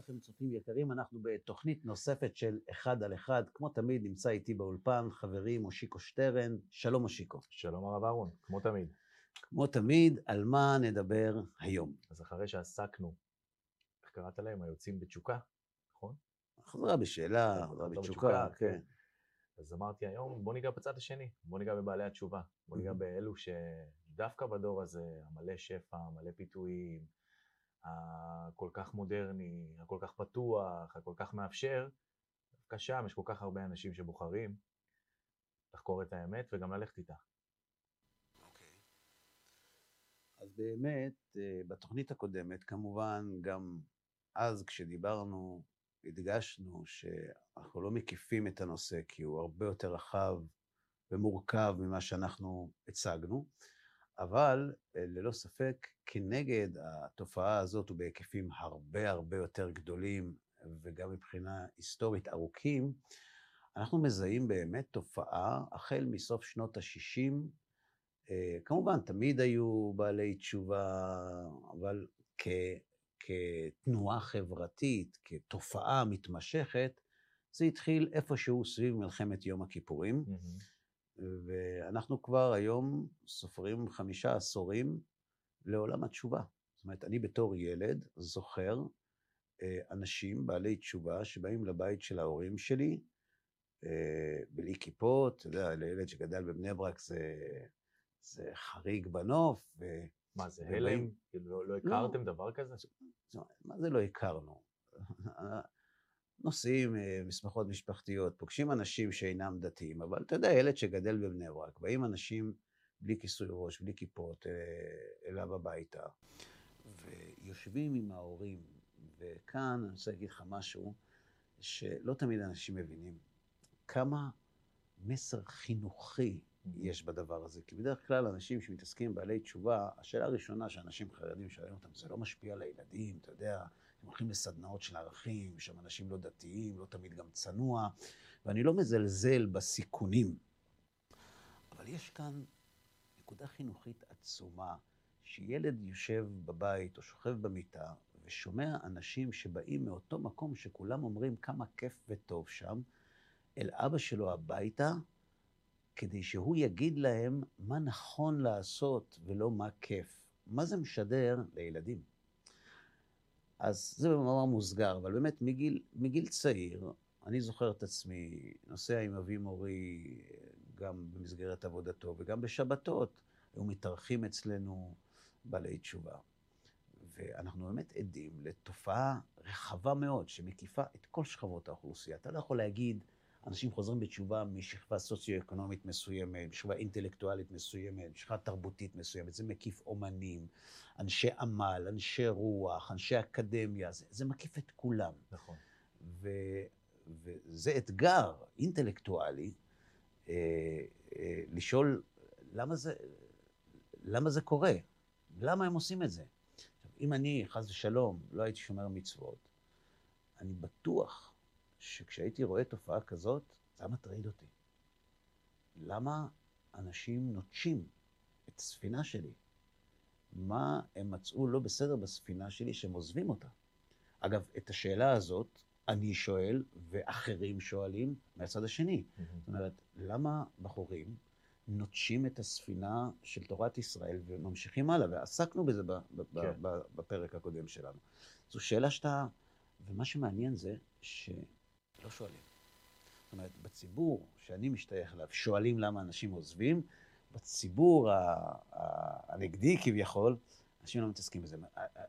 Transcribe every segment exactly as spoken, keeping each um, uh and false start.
לכם צופים יקרים, אנחנו בתוכנית נוספת של אחד על אחד, כמו תמיד נמצא איתי באולפן חברי מושיקו שטרן. שלום מושיקו. שלום הרב אהרן, כמו תמיד. כמו תמיד, על מה נדבר היום? אז אחרי שעסקנו, איך קראת להם, היוצאים בתשוקה, נכון? חזרה בשאלה, חזרה בתשוקה, כן. אז אמרתי היום, בוא ניגע בצד השני, בוא ניגע בבעלי התשובה, בוא ניגע באלו שדווקא בדור הזה, המלא שפע, המלא פיתויים, הכל כך מודרני, הכל כך פתוח, הכל כך מאפשר, דווקא שם יש כל כך הרבה אנשים שבוחרים לחקור את האמת וגם ללכת איתה. אוקיי. אז באמת, בתוכנית הקודמת, כמובן, גם אז כשדיברנו, הדגשנו שאנחנו לא מקיפים את הנושא, כי הוא הרבה יותר רחב ומורכב ממה שאנחנו הצגנו, אבל ללא ספק כנגד התופעה הזאת ובהיקפים הרבה הרבה יותר גדולים וגם מבחינה היסטורית ארוכים, אנחנו מזהים באמת תופעה החל מסוף שנות ה-שישים, כמובן תמיד היו בעלי תשובה, אבל כ, כתנועה חברתית, כתופעה מתמשכת, זה התחיל איפשהו סביב מלחמת יום הכיפורים, mm-hmm. ואנחנו כבר היום סופרים חמישה עשורים לעולם התשובה. זאת אומרת, אני בתור ילד זוכר אנשים בעלי תשובה שבאים לבית של ההורים שלי, בלי כיפות, אתה יודע, לילד שגדל בבני ברק זה, זה חריג בנוף. מה זה, הלם? לא, לא הכרתם לא, דבר כזה? מה זה לא הכרנו? נוסעים, משמחות משפחתיות, פוגשים אנשים שאינם דתיים, אבל אתה יודע, ילד שגדל בבני ברק, באים אנשים בלי כיסוי ראש, בלי כיפות, אליו הביתה, ויושבים עם ההורים, וכאן אני רוצה להגיד לך משהו, שלא תמיד אנשים מבינים, כמה מסר חינוכי יש בדבר הזה, כי בדרך כלל אנשים שמתעסקים בעלי תשובה, השאלה הראשונה שאנשים חרדים שואלים אותם, זה לא משפיע על הילדים, אתה יודע, הם הולכים לסדנאות של ערכים, שם אנשים לא דתיים, לא תמיד גם צנוע, ואני לא מזלזל בסיכונים. אבל יש כאן נקודה חינוכית עצומה, שילד יושב בבית או שוכב במיטה, ושומע אנשים שבאים מאותו מקום שכולם אומרים כמה כיף וטוב שם, אל אבא שלו הביתה, כדי שהוא יגיד להם מה נכון לעשות ולא מה כיף. מה זה משדר לילדים? אז זה במאמר מוסגר, אבל באמת מגיל, מגיל צעיר, אני זוכר את עצמי, נוסע עם אבי מורי, גם במסגרת עבודתו וגם בשבתות, היו מתארחים אצלנו בעלי תשובה. ואנחנו באמת עדים לתופעה רחבה מאוד, שמקיפה את כל שכבות האוכלוסייה. אתה לא יכול להגיד, אנשים חוזרים בתשובה משכבה סוציו-אקונומית מסוימת, משכבה אינטלקטואלית מסוימת, משכבה תרבותית מסוימת, זה מקיף אומנים, אנשי עמל, אנשי רוח, אנשי אקדמיה, זה, זה מקיף את כולם. נכון. ו, וזה אתגר אינטלקטואלי, אה, אה, לשאול למה זה, למה זה קורה, למה הם עושים את זה. עכשיו, אם אני, חס ושלום, לא הייתי שומר מצוות, אני בטוח, שכשהייתי רואה תופעה כזאת, זה מטריד אותי. למה אנשים נוטשים את הספינה שלי? מה הם מצאו לא בסדר בספינה שלי שהם עוזבים אותה? אגב, את השאלה הזאת אני שואל ואחרים שואלים מהצד השני. Mm-hmm. זאת אומרת, למה בחורים נוטשים את הספינה של תורת ישראל וממשיכים הלאה? ועסקנו בזה ב- ב- כן. ב- בפרק הקודם שלנו. זו שאלה שאתה... ומה שמעניין זה ש... לא שואלים. זאת אומרת, בציבור שאני משתייך אליו, שואלים למה אנשים עוזבים, בציבור הנגדי כביכול, אנשים לא מתעסקים בזה.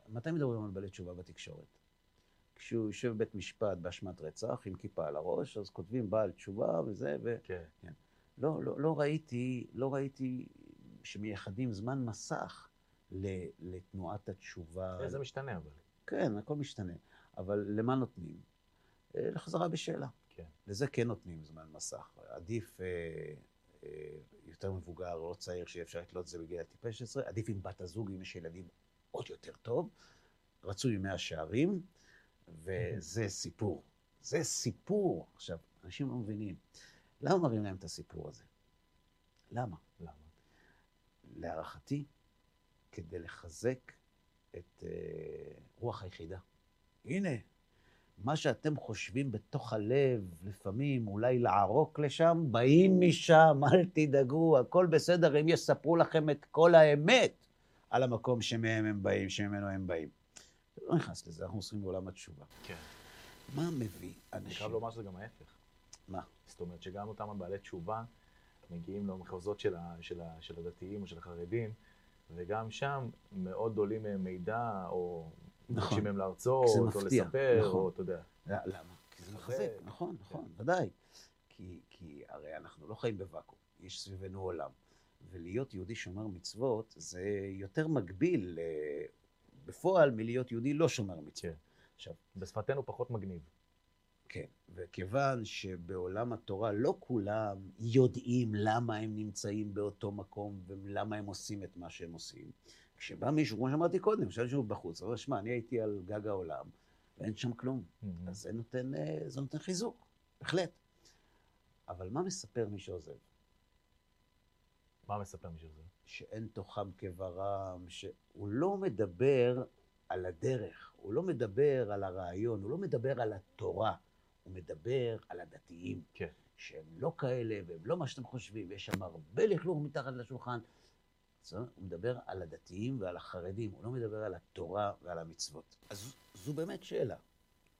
מתי מדברים על בעלי תשובה בתקשורת? כשהוא יושב בית משפט באשמת רצח, עם כיפה על הראש, אז כותבים בעל תשובה וזה, ו... כן. כן. לא, לא, לא ראיתי, לא ראיתי שמייחדים זמן מסך לתנועת התשובה. זה משתנה, אבל. כן, הכל משתנה. אבל למה נותנים? לחזרה בשאלה. כן. לזה כן נותנים זמן מסך. עדיף אה, אה, יותר מבוגר, לא צעיר, שאפשר לתלות את זה בגיל הטיפש עשרה. עדיף עם בת הזוג, אם יש ילדים עוד יותר טוב. רצוי מאה שערים, וזה סיפור. זה סיפור. עכשיו, אנשים לא מבינים. למה מראים להם את הסיפור הזה? למה? למה? להערכתי, כדי לחזק את אה, רוח היחידה. הנה. מה שאתם חושבים בתוך הלב, לפעמים אולי לערוק לשם, באים משם, אל תדאגו, הכל בסדר, הם יספרו לכם את כל האמת על המקום שמהם הם באים, שממנו הם באים. לא נכנס לזה, אנחנו עושים בעולם התשובה. כן. מה מביא אנשים? אני חייב לומר שזה גם ההפך. מה? זאת אומרת שגם אותם הבעלי תשובה מגיעים למחוזות של, ה, של, ה, של הדתיים או של החרדים, וגם שם מאוד דולים מידע או... נכון. כשהם להרצות, או מפתיע, לספר, נכון. או אתה יודע. לא, למה? כי זה מחזק, זה... נכון, נכון, כן. ודאי. כי, כי הרי אנחנו לא חיים בוואקום, יש סביבנו עולם. ולהיות יהודי שומר מצוות זה יותר מגביל אה, בפועל מלהיות יהודי לא שומר מצוות. כן. עכשיו, בשפתנו פחות מגניב. כן, וכיוון שבעולם התורה לא כולם יודעים למה הם נמצאים באותו מקום ולמה הם עושים את מה שהם עושים. כשבא מישהו, כמו שאמרתי קודם, שאל שהוא בחוץ, אבל שמע, אני הייתי על גג העולם, ואין שם כלום. Mm-hmm. אז זה נותן, זה נותן חיזוק, בהחלט. אבל מה מספר מי שעוזב? מה מספר מי שעוזב? שאין תוכם כברם, שהוא לא מדבר על הדרך, הוא לא מדבר על הרעיון, הוא לא מדבר על התורה, הוא מדבר על הדתיים. כן. שהם לא כאלה, והם לא מה שאתם חושבים, ויש שם הרבה לכלוך מתחת לשולחן. הוא מדבר על הדתיים ועל החרדים, הוא לא מדבר על התורה ועל המצוות. אז זו באמת שאלה.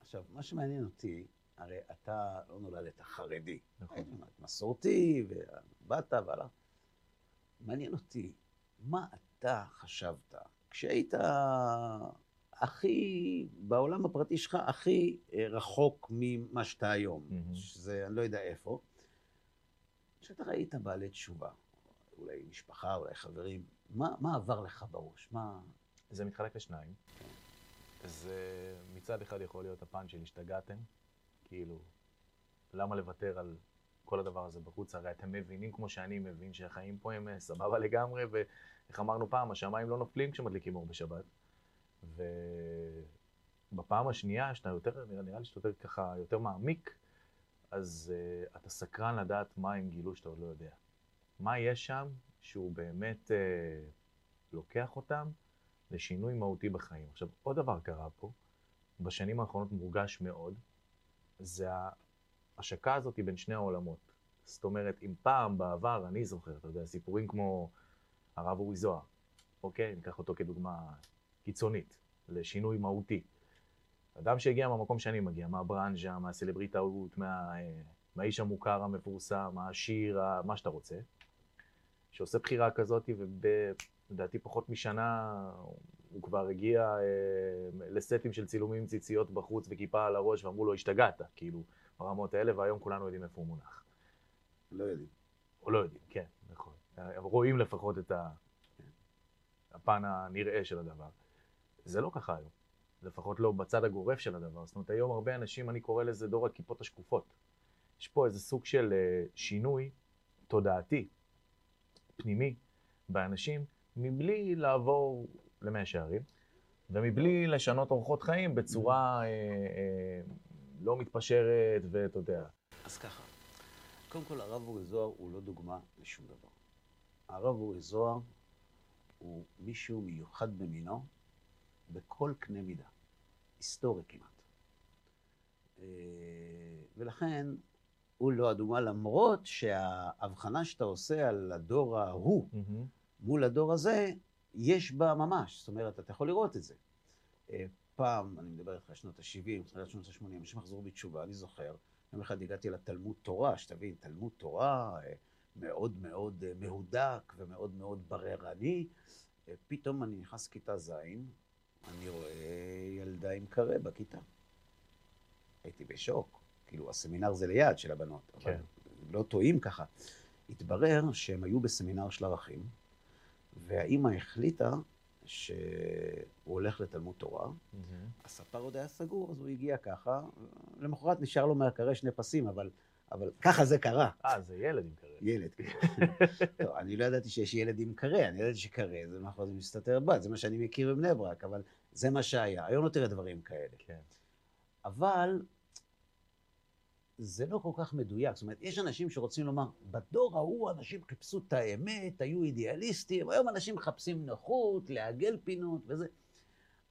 עכשיו, מה שמעניין אותי, הרי אתה לא נולדת חרדי. נכון. מסורתי, ובאת והלך. מעניין אותי, מה אתה חשבת כשהיית הכי, בעולם הפרטי שלך, הכי רחוק ממה שאתה היום, שזה אני לא יודע איפה, כשאתה ראית בעלי תשובה. אולי משפחה, אולי חברים, מה, מה עבר לך בראש? מה... זה מתחלק לשניים. זה מצד אחד יכול להיות הפן של השתגעתם, כאילו, למה לוותר על כל הדבר הזה בחוץ? הרי אתם מבינים כמו שאני מבין שהחיים פה הם סבבה לגמרי, ואיך אמרנו פעם, השמיים לא נופלים כשמדליקים אור בשבת. ובפעם השנייה, שאתה יותר, נראה לי שאתה יותר ככה, יותר מעמיק, אז uh, אתה סקרן לדעת מה הם גילו שאתה עוד לא יודע. מה יש שם שהוא באמת אה, לוקח אותם לשינוי מהותי בחיים. עכשיו, עוד דבר קרה פה, בשנים האחרונות מורגש מאוד, זה ההשקה הזאת בין שני העולמות. זאת אומרת, אם פעם בעבר, אני זוכר, אתה יודע, סיפורים כמו הרב אורי זוהר, אוקיי? ניקח אותו כדוגמה קיצונית, לשינוי מהותי. אדם שהגיע מהמקום שאני מגיע, מהברנז'ה, מהסלבריטאות, מה... מהאיש המוכר, המפורסם, העשיר, מה שאתה רוצה, שעושה בחירה כזאת, ובדעתי פחות משנה הוא כבר הגיע אה, לסטים של צילומים ציציות בחוץ וכיפה על הראש, ואמרו לו, השתגעת, כאילו, ברמות האלה, והיום כולנו יודעים איפה הוא מונח. לא יודעים. או לא יודעים, כן, נכון. רואים לפחות את הפן הנראה של הדבר. זה לא ככה היום, לפחות לא בצד הגורף של הדבר. זאת אומרת, היום הרבה אנשים, אני קורא לזה דור הכיפות השקופות. יש פה איזה סוג של שינוי תודעתי, פנימי, באנשים, מבלי לעבור למאה שערים, ומבלי לשנות אורחות חיים בצורה אה, אה, לא מתפשרת ואתה יודע. אז ככה, קודם כל הרב אורי זוהר הוא לא דוגמה לשום דבר. הרב אורי זוהר הוא מישהו מיוחד במינו בכל קנה מידה, היסטורי כמעט. אה, ולכן, הוא לא אדומה, למרות שההבחנה שאתה עושה על הדור ההוא mm-hmm. מול הדור הזה, יש בה ממש. זאת אומרת, אתה יכול לראות את זה. פעם, אני מדבר איתך שנות ה-שבעים, תחילת שנות ה-שמונים, אנשים מחזרו בתשובה, אני זוכר, יום אחד הגעתי לתלמוד תורה, שתבין, תלמוד תורה מאוד מאוד מהודק ומאוד מאוד בררני. פתאום אני נכנס כיתה ז', אני רואה ילדה עם קרה בכיתה. הייתי בשוק. כאילו, הסמינר זה ליד של הבנות, אבל כן. לא טועים ככה. התברר שהם היו בסמינר של ערכים, והאימא החליטה שהוא הולך לתלמוד תורה, mm-hmm. הספר עוד היה סגור, אז הוא הגיע ככה, למחרת נשאר לו מהקרה שני פסים, אבל, אבל ככה זה קרה. אה, זה ילד עם קרה. ילד, כן. לא, אני לא ידעתי שיש ילד עם קרה, אני ידעתי שקרה, זה מאחור זה מסתתר בת, זה מה שאני מכיר בבני ברק, אבל זה מה שהיה. היום לא תראה דברים כאלה. כן. אבל... זה לא כל כך מדויק, זאת אומרת, יש אנשים שרוצים לומר, בדור ההוא אנשים חיפשו את האמת, היו אידיאליסטים, היום אנשים מחפשים נוחות, לעגל פינות וזה.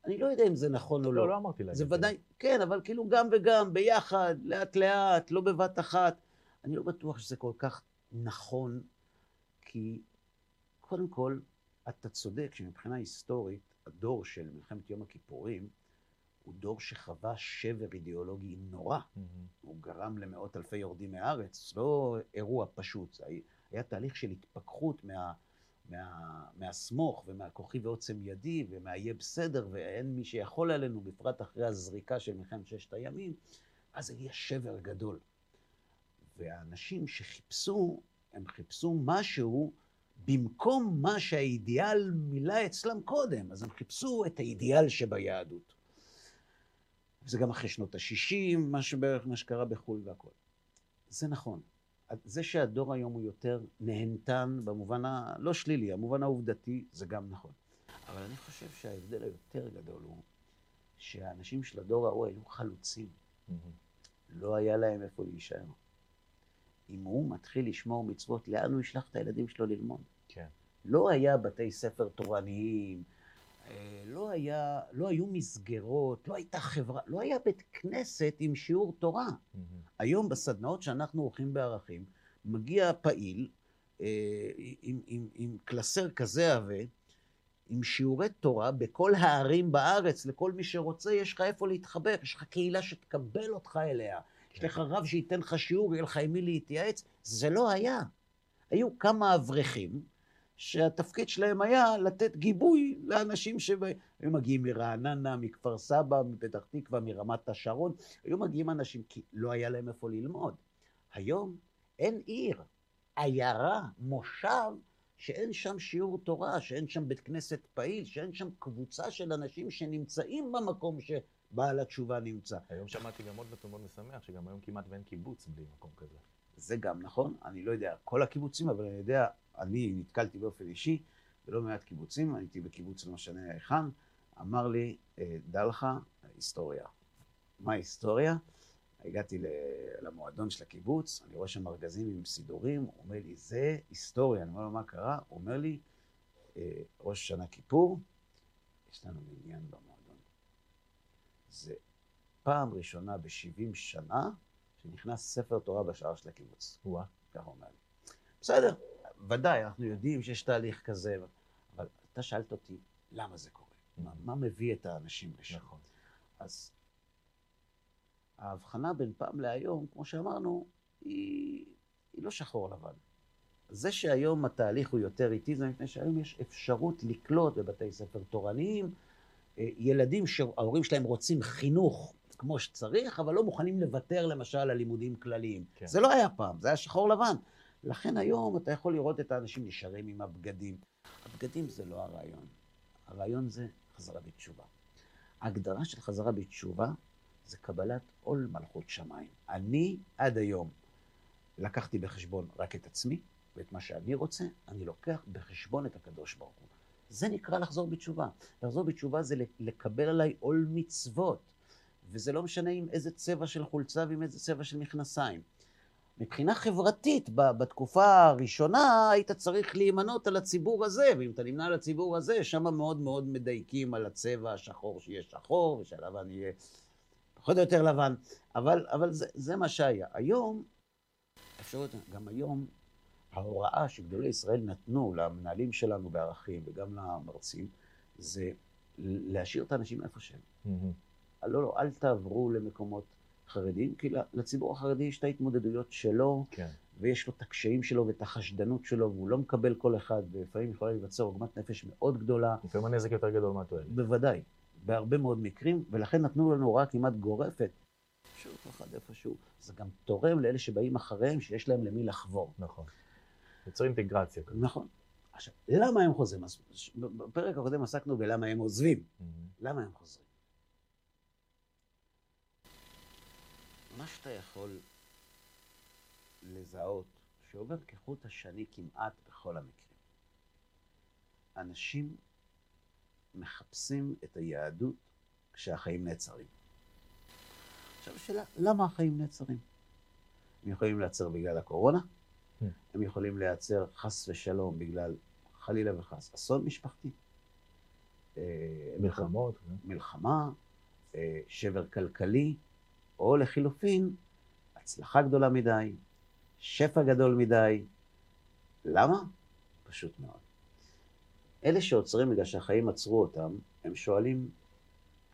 אני לא יודע אם זה נכון או לא. לא, לא אמרתי להגיד. זה ודאי, כן, אבל כאילו גם וגם, ביחד, לאט לאט, לא בבת אחת. אני לא בטוח שזה כל כך נכון, כי קודם כל, אתה צודק שמבחינה היסטורית, הדור של מלחמת יום הכיפורים, הוא דור שחווה שבר אידיאולוגי נורא. Mm-hmm. הוא גרם למאות אלפי יורדים מהארץ, לא אירוע פשוט. היה, היה תהליך של התפכחות מה... מה, מהסמוך ומהכוחי ועוצם ידי ומהיהיה בסדר ואין מי שיכול עלינו, בפרט אחרי הזריקה של מלחמת ששת הימים, אז הגיע שבר גדול. והאנשים שחיפשו, הם חיפשו משהו במקום מה שהאידיאל מילה אצלם קודם, אז הם חיפשו את האידיאל שביהדות. זה גם אחרי שנות ה-שישים, מה שבערך מה שקרה בחול והכל. זה נכון. זה שהדור היום הוא יותר נהנתן במובן הלא שלילי, המובן העובדתי, זה גם נכון. אבל אני חושב שההבדל היותר גדול הוא שהאנשים של הדור ההוא היו חלוצים. Mm-hmm. לא היה להם איפה להישאר. אם הוא מתחיל לשמור מצוות, לאן הוא ישלח את הילדים שלו ללמוד? כן. לא היה בתי ספר תורניים, לא, היה, לא היו מסגרות, לא הייתה חברה, לא היה בית כנסת עם שיעור תורה. Mm-hmm. היום בסדנאות שאנחנו הולכים בערכים, מגיע פעיל אה, עם, עם, עם קלסר כזה עווה, עם שיעורי תורה בכל הערים בארץ, לכל מי שרוצה, יש לך איפה להתחבר, יש לך קהילה שתקבל אותך אליה, mm-hmm. יש לך רב שייתן לך שיעור, יהיה לך עם מי להתייעץ, זה לא היה. היו כמה אברכים, שהתפקיד שלהם היה לתת גיבוי לאנשים שבאים. היו מגיעים מרעננה, מכפר סבא, מפתח תקווה, מרמת השרון. היו מגיעים אנשים כי לא היה להם איפה ללמוד. היום אין עיר, עיירה, מושב, שאין שם שיעור תורה, שאין שם בית כנסת פעיל, שאין שם קבוצה של אנשים שנמצאים במקום שבעל התשובה נמצא. היום שמעתי גם עוד בתומות משמח, שגם היום כמעט ואין קיבוץ בלי מקום כזה. זה גם נכון, אני לא יודע כל הקיבוצים, אבל אני יודע, אני נתקלתי באופן אישי, ולא מעט קיבוצים, הייתי בקיבוץ למשנה היכן, אמר לי, דע לך, היסטוריה. מה היסטוריה? הגעתי למועדון של הקיבוץ, אני רואה שם ארגזים עם סידורים, הוא אומר לי, זה היסטוריה, אני אומר לו מה קרה, הוא אומר לי, ראש שנה כיפור, יש לנו עניין במועדון. זה פעם ראשונה ב-שבעים שנה, שנכנס ספר תורה בשער של הקיבוץ. וואה. כך אומר לי. בסדר, ודאי, אנחנו יודעים שיש תהליך כזה, אבל אתה שאלת אותי, למה זה קורה? Mm-hmm. מה, מה מביא את האנשים לשם? נכון. אז ההבחנה בין פעם להיום, כמו שאמרנו, היא, היא לא שחור לבן. זה שהיום התהליך הוא יותר איטי, זה מפני שהיום יש אפשרות לקלוט בבתי ספר תורניים, ילדים שההורים שלהם רוצים חינוך, כמו שצריך, אבל לא מוכנים לוותר למשל על לימודים כלליים. כן. זה לא היה פעם, זה היה שחור לבן. לכן היום אתה יכול לראות את האנשים נשארים עם הבגדים. הבגדים זה לא הרעיון. הרעיון זה חזרה בתשובה. ההגדרה של חזרה בתשובה זה קבלת עול מלכות שמיים. אני עד היום לקחתי בחשבון רק את עצמי, ואת מה שאני רוצה, אני לוקח בחשבון את הקדוש ברוך הוא. זה נקרא לחזור בתשובה. לחזור בתשובה זה לקבל עליי עול מצוות. וזה לא משנה עם איזה צבע של חולצה ועם איזה צבע של מכנסיים. מבחינה חברתית, בתקופה הראשונה היית צריך להימנות על הציבור הזה, ואם אתה נמנע על הציבור הזה, שם מאוד מאוד מדייקים על הצבע השחור שיהיה שחור, ושהלבן יהיה פחות או יותר לבן. אבל, אבל זה, זה מה שהיה. היום, אפשר יותר, גם היום, ההוראה שגדולי ישראל נתנו למנהלים שלנו בערכים וגם למרצים, זה להשאיר את האנשים איפה שהם. Mm-hmm. לא, לא, אל תעברו למקומות חרדים, כי לציבור החרדי יש את ההתמודדויות שלו, כן. ויש לו את הקשיים שלו ואת החשדנות שלו, והוא לא מקבל כל אחד, ולפעמים יכולה להיווצר עוגמת נפש מאוד גדולה. לפעמים הנזק יותר גדול מהתועלת. בוודאי, בהרבה מאוד מקרים, ולכן נתנו לנו הוראה כמעט גורפת. שוב, אחד איפשהו, זה גם תורם לאלה שבאים אחריהם, שיש להם למי לחבור. נכון. יוצר אינטגרציה כזאת. נכון. עכשיו, למה הם חוזרים? בפרק הקודם עסקנו בלמה הם עוזבים. Mm-hmm. למה הם חוזרים? מה שאתה יכול לזהות, שעובר כחוט השני כמעט בכל המקרים. אנשים מחפשים את היהדות כשהחיים נעצרים. עכשיו השאלה, למה החיים נעצרים? הם יכולים להיעצר בגלל הקורונה, mm. הם יכולים להיעצר חס ושלום בגלל חלילה וחס, אסון משפחתי. מלחמות, מלחמה, שבר כלכלי, או לחילופין, הצלחה גדולה מדי, שפע גדול מדי. למה? פשוט מאוד. אלה שעוצרים בגלל שהחיים עצרו אותם, הם שואלים,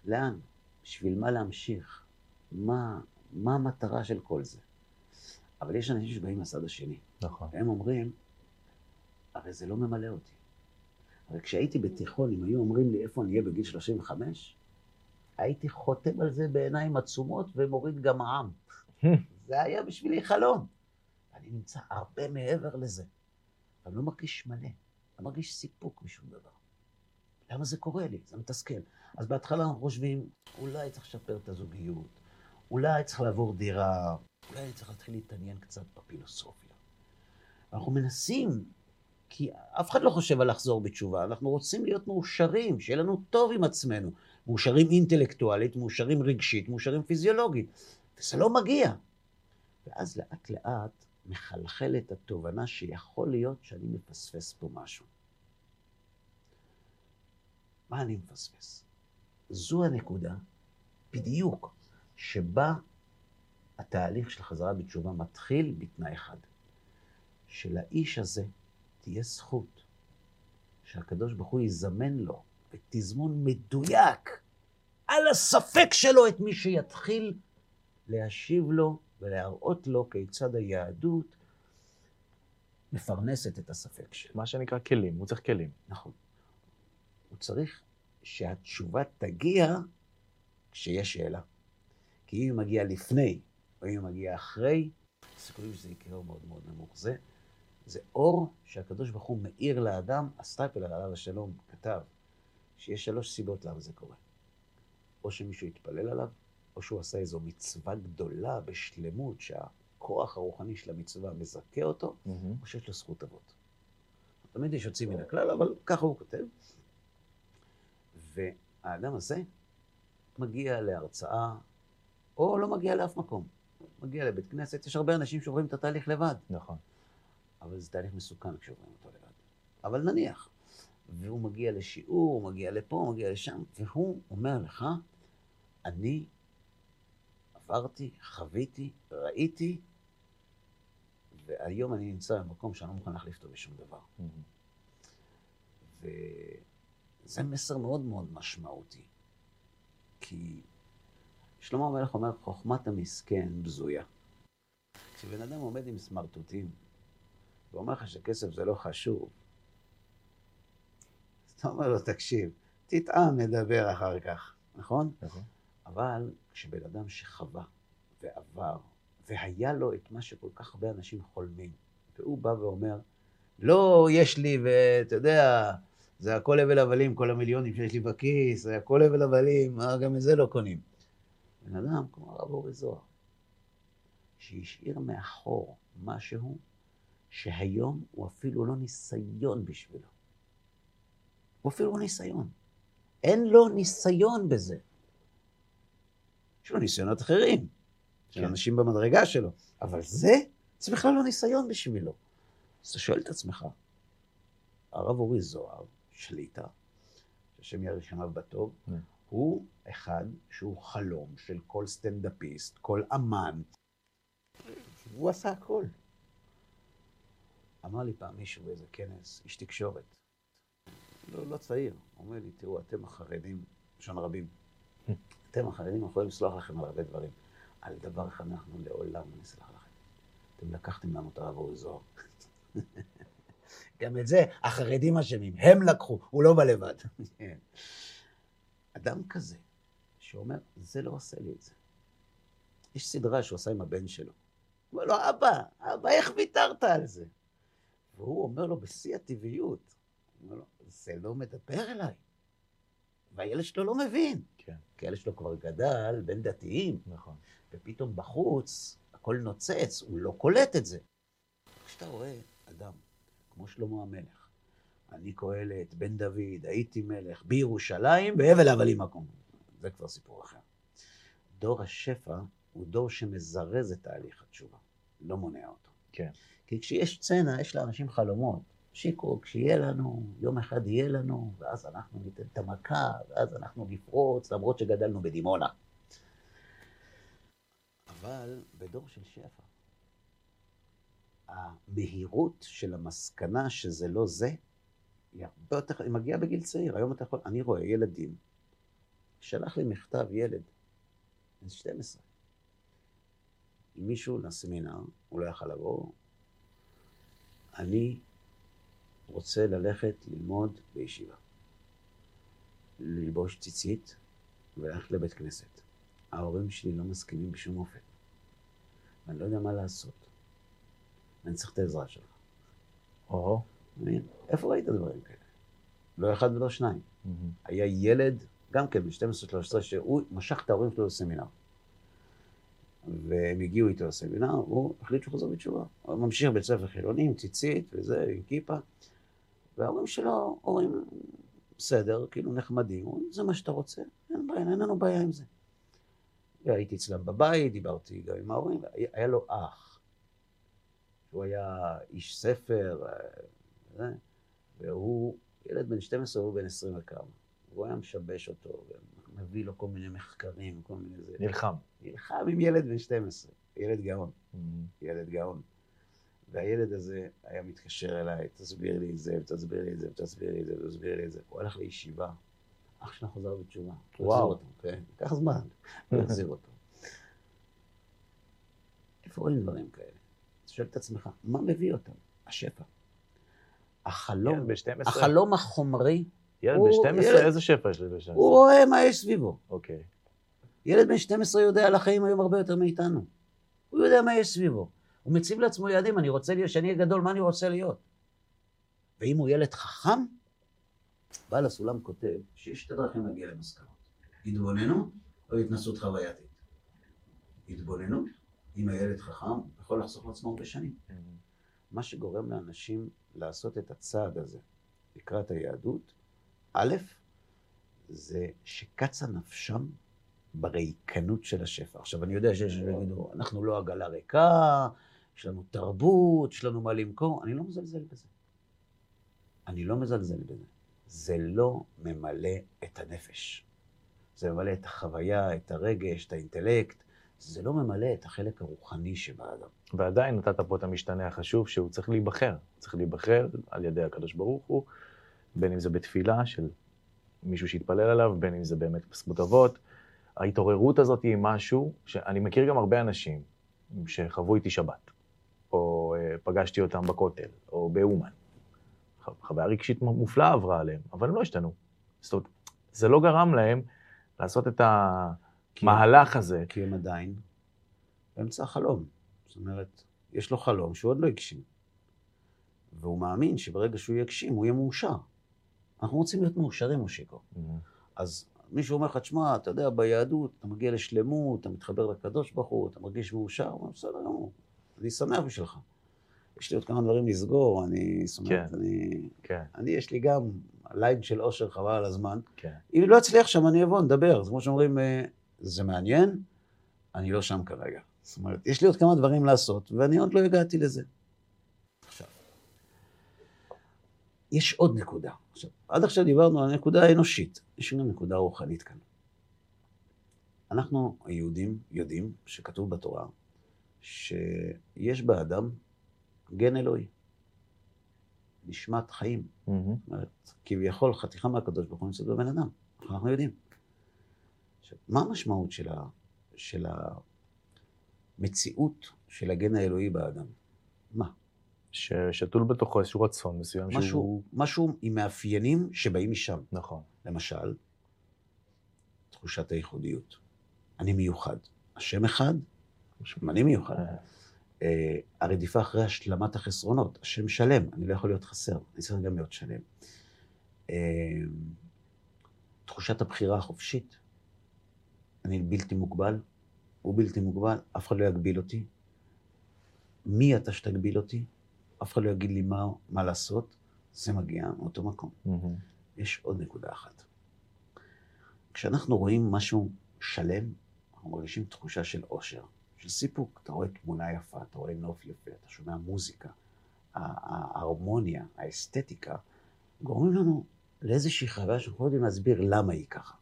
לאן? בשביל מה להמשיך? מה, מה המטרה של כל זה? אבל יש אנשים שבאים לצד השני. נכון. והם אומרים, הרי זה לא ממלא אותי. הרי כשהייתי בתיכון, אם היו אומרים לי איפה נהיה בגיל שלושים וחמש, הייתי חותם על זה בעיניים עצומות ומוריד גם העם. זה היה בשבילי חלום. אני נמצא הרבה מעבר לזה. אני לא מרגיש מלא, אני מרגיש סיפוק משום דבר. למה זה קורה לי? זה מתסכל. אז בהתחלה אנחנו חושבים, אולי צריך לשפר את הזוגיות, אולי צריך לעבור דירה, אולי צריך להתחיל להתעניין קצת בפילוסופיה. אנחנו מנסים, כי אף אחד לא חושב על לחזור בתשובה, אנחנו רוצים להיות מאושרים, שיהיה לנו טוב עם עצמנו. מאושרים אינטלקטואלית, מאושרים רגשית, מאושרים פיזיולוגית. וזה לא מגיע. ואז לאט לאט, מחלחלת התובנה שיכול להיות שאני מפספס פה משהו. מה אני מפספס? זו הנקודה בדיוק שבה התהליך של חזרה בתשובה מתחיל בתנאי אחד. שלאיש הזה תהיה זכות שהקדוש ברוך הוא יזמן לו בתזמון מדויק על הספק שלו את מי שיתחיל להשיב לו ולהראות לו כיצד היהדות מפרנסת את הספק שלו. מה שנקרא כלים, הוא צריך כלים. נכון. הוא צריך שהתשובה תגיע כשיש שאלה. כי אם היא מגיעה לפני או אם היא מגיעה אחרי, הסיכויים שזה יקרה מאוד מאוד נמוך. זה, זה אור שהקדוש ברוך הוא מאיר לאדם. הסטייפל עליו השלום כתב שיש שלוש סיבות למה זה קורה. או שמישהו יתפלל עליו, או שהוא עשה איזו מצווה גדולה בשלמות, שהכוח הרוחני של המצווה מזכה אותו, mm-hmm. או שיש לו זכות אבות. תמיד יש יוצאים מן הכלל, אבל ככה הוא כותב. והאדם הזה מגיע להרצאה, או לא מגיע לאף מקום. מגיע לבית כנסת, יש הרבה אנשים שעוברים את התהליך לבד. נכון. אבל זה תהליך מסוכן כשעוברים אותו לבד. אבל נניח. והוא מגיע לשיעור, הוא מגיע לפה, הוא מגיע לשם, והוא אומר לך, אני... עברתי, חוויתי, ראיתי, והיום אני נמצא במקום שאני לא מוכן להחליף אותו בשום דבר. Mm-hmm. וזה מסר מאוד מאוד משמעותי, כי שלמה המלך אומר, חוכמת המסכן בזויה. כשבן אדם עומד עם סמרטוטים, ואומר לך שכסף זה לא חשוב, אז אתה אומר לו, תקשיב, תטעם, נדבר אחר כך, נכון? נכון. אבל כשבן אדם שחווה ועבר, והיה לו את מה שכל כך הרבה אנשים חולמים, והוא בא ואומר, לא, יש לי, ואתה יודע, זה הכל הבל הבלים, כל המיליונים שיש לי בכיס, זה הכל הבל הבלים, גם את זה לא קונים. בן אדם כמו הרב אורי זוהר, שהשאיר מאחור משהו שהיום הוא אפילו לא ניסיון בשבילו. הוא אפילו לא ניסיון. אין לו ניסיון בזה. יש לו ניסיונות אחרים, של אנשים במדרגה שלו, אבל זה, זה בכלל לא ניסיון בשבילו. אז אתה שואל את עצמך, הרב אורי זוהר, שליטה, שהשם יאריך ימיו בטוב, הוא אחד שהוא חלום של כל סטנדאפיסט, כל אמן, הוא עשה הכל. אמר לי פעם מישהו באיזה כנס, איש תקשורת, לא, לא צעיר, אומר לי, תראו, אתם החרדים, שם רבים, אתם החרדים יכולים לסלוח לכם על הרבה דברים. על דבר אחד אנחנו לעולם נסלח לכם. אתם לקחתם לנו את הרב אורי זוהר. גם את זה, החרדים אשמים, הם לקחו, הוא לא בא לבד. אדם כזה, שאומר, זה לא עושה לי את זה. יש סדרה שהוא עשה עם הבן שלו. הוא אומר לו, אבא, אבא, איך ויתרת על זה? והוא אומר לו, בשיא הטבעיות, הוא אומר לו, זה לא מדבר אליי. והילד שלו לא מבין. כן. כי הילד שלו כבר גדל בין דתיים. נכון. ופתאום בחוץ, הכל נוצץ, הוא לא קולט את זה. כשאתה רואה אדם, כמו שלמה המלך, אני קוהלת, בן דוד, הייתי מלך, בירושלים, בהבל הבלים מקום. זה כבר סיפור אחר. דור השפע הוא דור שמזרז את תהליך התשובה, לא מונע אותו. כן. כי כשיש צנע, יש לאנשים חלומות, שיקו, כשיהיה לנו, יום אחד יהיה לנו, ואז אנחנו ניתן את המכה, ואז אנחנו נפרוץ, למרות שגדלנו בדימונה. אבל בדור של שפע, המהירות של המסקנה שזה לא זה, היא מגיעה בגיל צעיר. היום אתה יכול, אני רואה ילדים, שלח לי מכתב ילד, בן שתים עשרה. עם מישהו לסמינר, הוא לא יכול לבוא, אני רוצה ללכת ללמוד בישיבה, ללבוש ציצית וללכת לבית כנסת. ההורים שלי לא מסכימים בשום אופן, ואני לא יודע מה לעשות. אני צריך את העזרה שלך. או-הו. איפה ראית דברים כאלה? לא אחד ולא שניים. היה ילד, גם כן ב-שתים עשרה שלוש עשרה, שהוא משך את ההורים שלו לסמינר. והם הגיעו איתו לסמינר, הוא החליט שהוא חוזר בתשובה. הוא ממשיך בית ספר חילונים, ציצית וזה, עם כיפה. וההורים שלו, הורים בסדר, כאילו נחמדים, זה מה שאתה רוצה, אין בעיה, אין לנו בעיה עם זה. הייתי אצלם בבית, דיברתי גם עם ההורים, היה לו אח. הוא היה איש ספר, וזה, והוא, ילד בן שתים עשרה, הוא בן עשרים וכמה. הוא היה משבש אותו, מביא לו כל מיני מחקרים, כל מיני זה. נלחם. נלחם עם ילד בן שתים עשרה, ילד גאון, ילד גאון. והילד הזה היה מתקשר אליי, תסביר לי את זה, תסביר לי את זה, תסביר לי את זה, תסביר לי את זה. הוא הלך לישיבה, אח שלה חוזר בתשובה. וואו. לקח זמן, להחזיר אותו. איפה רואים דברים כאלה? אתה שואל את עצמך, מה מביא אותם? השפע. החלום החומרי, ילד בן שתים עשרה, איזה שפע יש לי בשם? הוא רואה מה יש סביבו. אוקיי. ילד בן שתים עשרה יודע על החיים היום הרבה יותר מאיתנו. הוא יודע מה יש סביבו. הוא מציב לעצמו יעדים, אני רוצה להיות, שאני אהיה גדול, מה אני רוצה להיות? ואם הוא ילד חכם, בעל הסולם כותב שיש שתי דרכים להגיע למסקנות. התבוננו או התנסות חווייתית. התבוננו, אם הילד חכם, יכול לחסוך לעצמו הרבה שנים. מה שגורם לאנשים לעשות את הצעד הזה, לקראת היהדות, א', זה שקצה נפשם בריקנות של השפע. עכשיו, אני יודע שיש לנו, אנחנו לא עגלה ריקה, יש לנו תרבות, יש לנו מה למכור, אני לא מזלזל בזה. אני לא מזלזל בזה. זה לא ממלא את הנפש. זה ממלא את החוויה, את הרגש, את האינטלקט. זה לא ממלא את החלק הרוחני שבאדם. ועדיין נתת פה את המשתנה החשוב שהוא צריך להיבחר. צריך להיבחר על ידי הקדוש ברוך הוא, בין אם זה בתפילה של מישהו שהתפלל עליו, בין אם זה באמת בזכות אבות. ההתעוררות הזאת היא משהו שאני מכיר גם הרבה אנשים שחוו איתי שבת, או פגשתי אותם בכותל, או באומן. חוויה רגשית מופלאה עברה עליהם, אבל הם לא השתנו. זאת אומרת, זה לא גרם להם לעשות את המהלך הזה. כי הם עדיין באמצע החלום. זאת אומרת, יש לו חלום שהוא עוד לא הגשים. והוא מאמין שברגע שהוא יגשים, הוא יהיה מאושר. אנחנו רוצים להיות מאושרים, מושיקו. אז מישהו אומר לך, תשמע, אתה יודע, ביהדות, אתה מגיע לשלמות, אתה מתחבר לקדוש ברוך הוא, אתה מרגיש מאושר, הוא אומר, בסדר, לא, אני שמח בשבילך. יש לי עוד כמה דברים לסגור, אני שמח, אני, יש לי גם ליין של אושר חבל על הזמן. אם לא אצליח שם, אני אבוא, נדבר. זה כמו שאומרים, זה מעניין, אני לא שם כרגע. זאת אומרת, יש לי עוד כמה דברים לעשות, ואני עוד לא הגעתי לזה. יש עוד נקודה. עכשיו, עד עכשיו דיברנו על הנקודה האנושית, יש לנו נקודה רוחנית כאן. אנחנו היהודים יודעים שכתוב בתורה שיש באדם גן אלוהי, נשמת חיים. Mm-hmm. זאת אומרת, כביכול חתיכה מהקדוש ברוך הוא נמצאת בבן אדם, אנחנו יודעים. עכשיו, מה המשמעות של, ה, של המציאות של הגן האלוהי באדם? מה? ששתול בתוכו איזשהו רצון מסוים משהו, שהוא... משהו עם מאפיינים שבאים משם. נכון. למשל, תחושת הייחודיות. אני מיוחד. השם אחד, משהו. אני מיוחד. Uh, הרדיפה אחרי השלמת החסרונות. השם שלם, אני לא יכול להיות חסר. אני צריך גם להיות שלם. Uh, תחושת הבחירה החופשית. אני בלתי מוגבל. הוא בלתי מוגבל. אף אחד לא יגביל אותי. מי אתה שתגביל אותי? אף אחד לא יגיד לי מה, מה לעשות, זה מגיע מאותו מקום. Mm-hmm. יש עוד נקודה אחת. כשאנחנו רואים משהו שלם, אנחנו מרגישים תחושה של אושר, של סיפוק. אתה רואה תמונה יפה, אתה רואה נוף יפה, אתה שומע מוזיקה, ההרמוניה, האסתטיקה, גורמים לנו לאיזושהי חוויה שאנחנו לא יודעים להסביר למה היא ככה.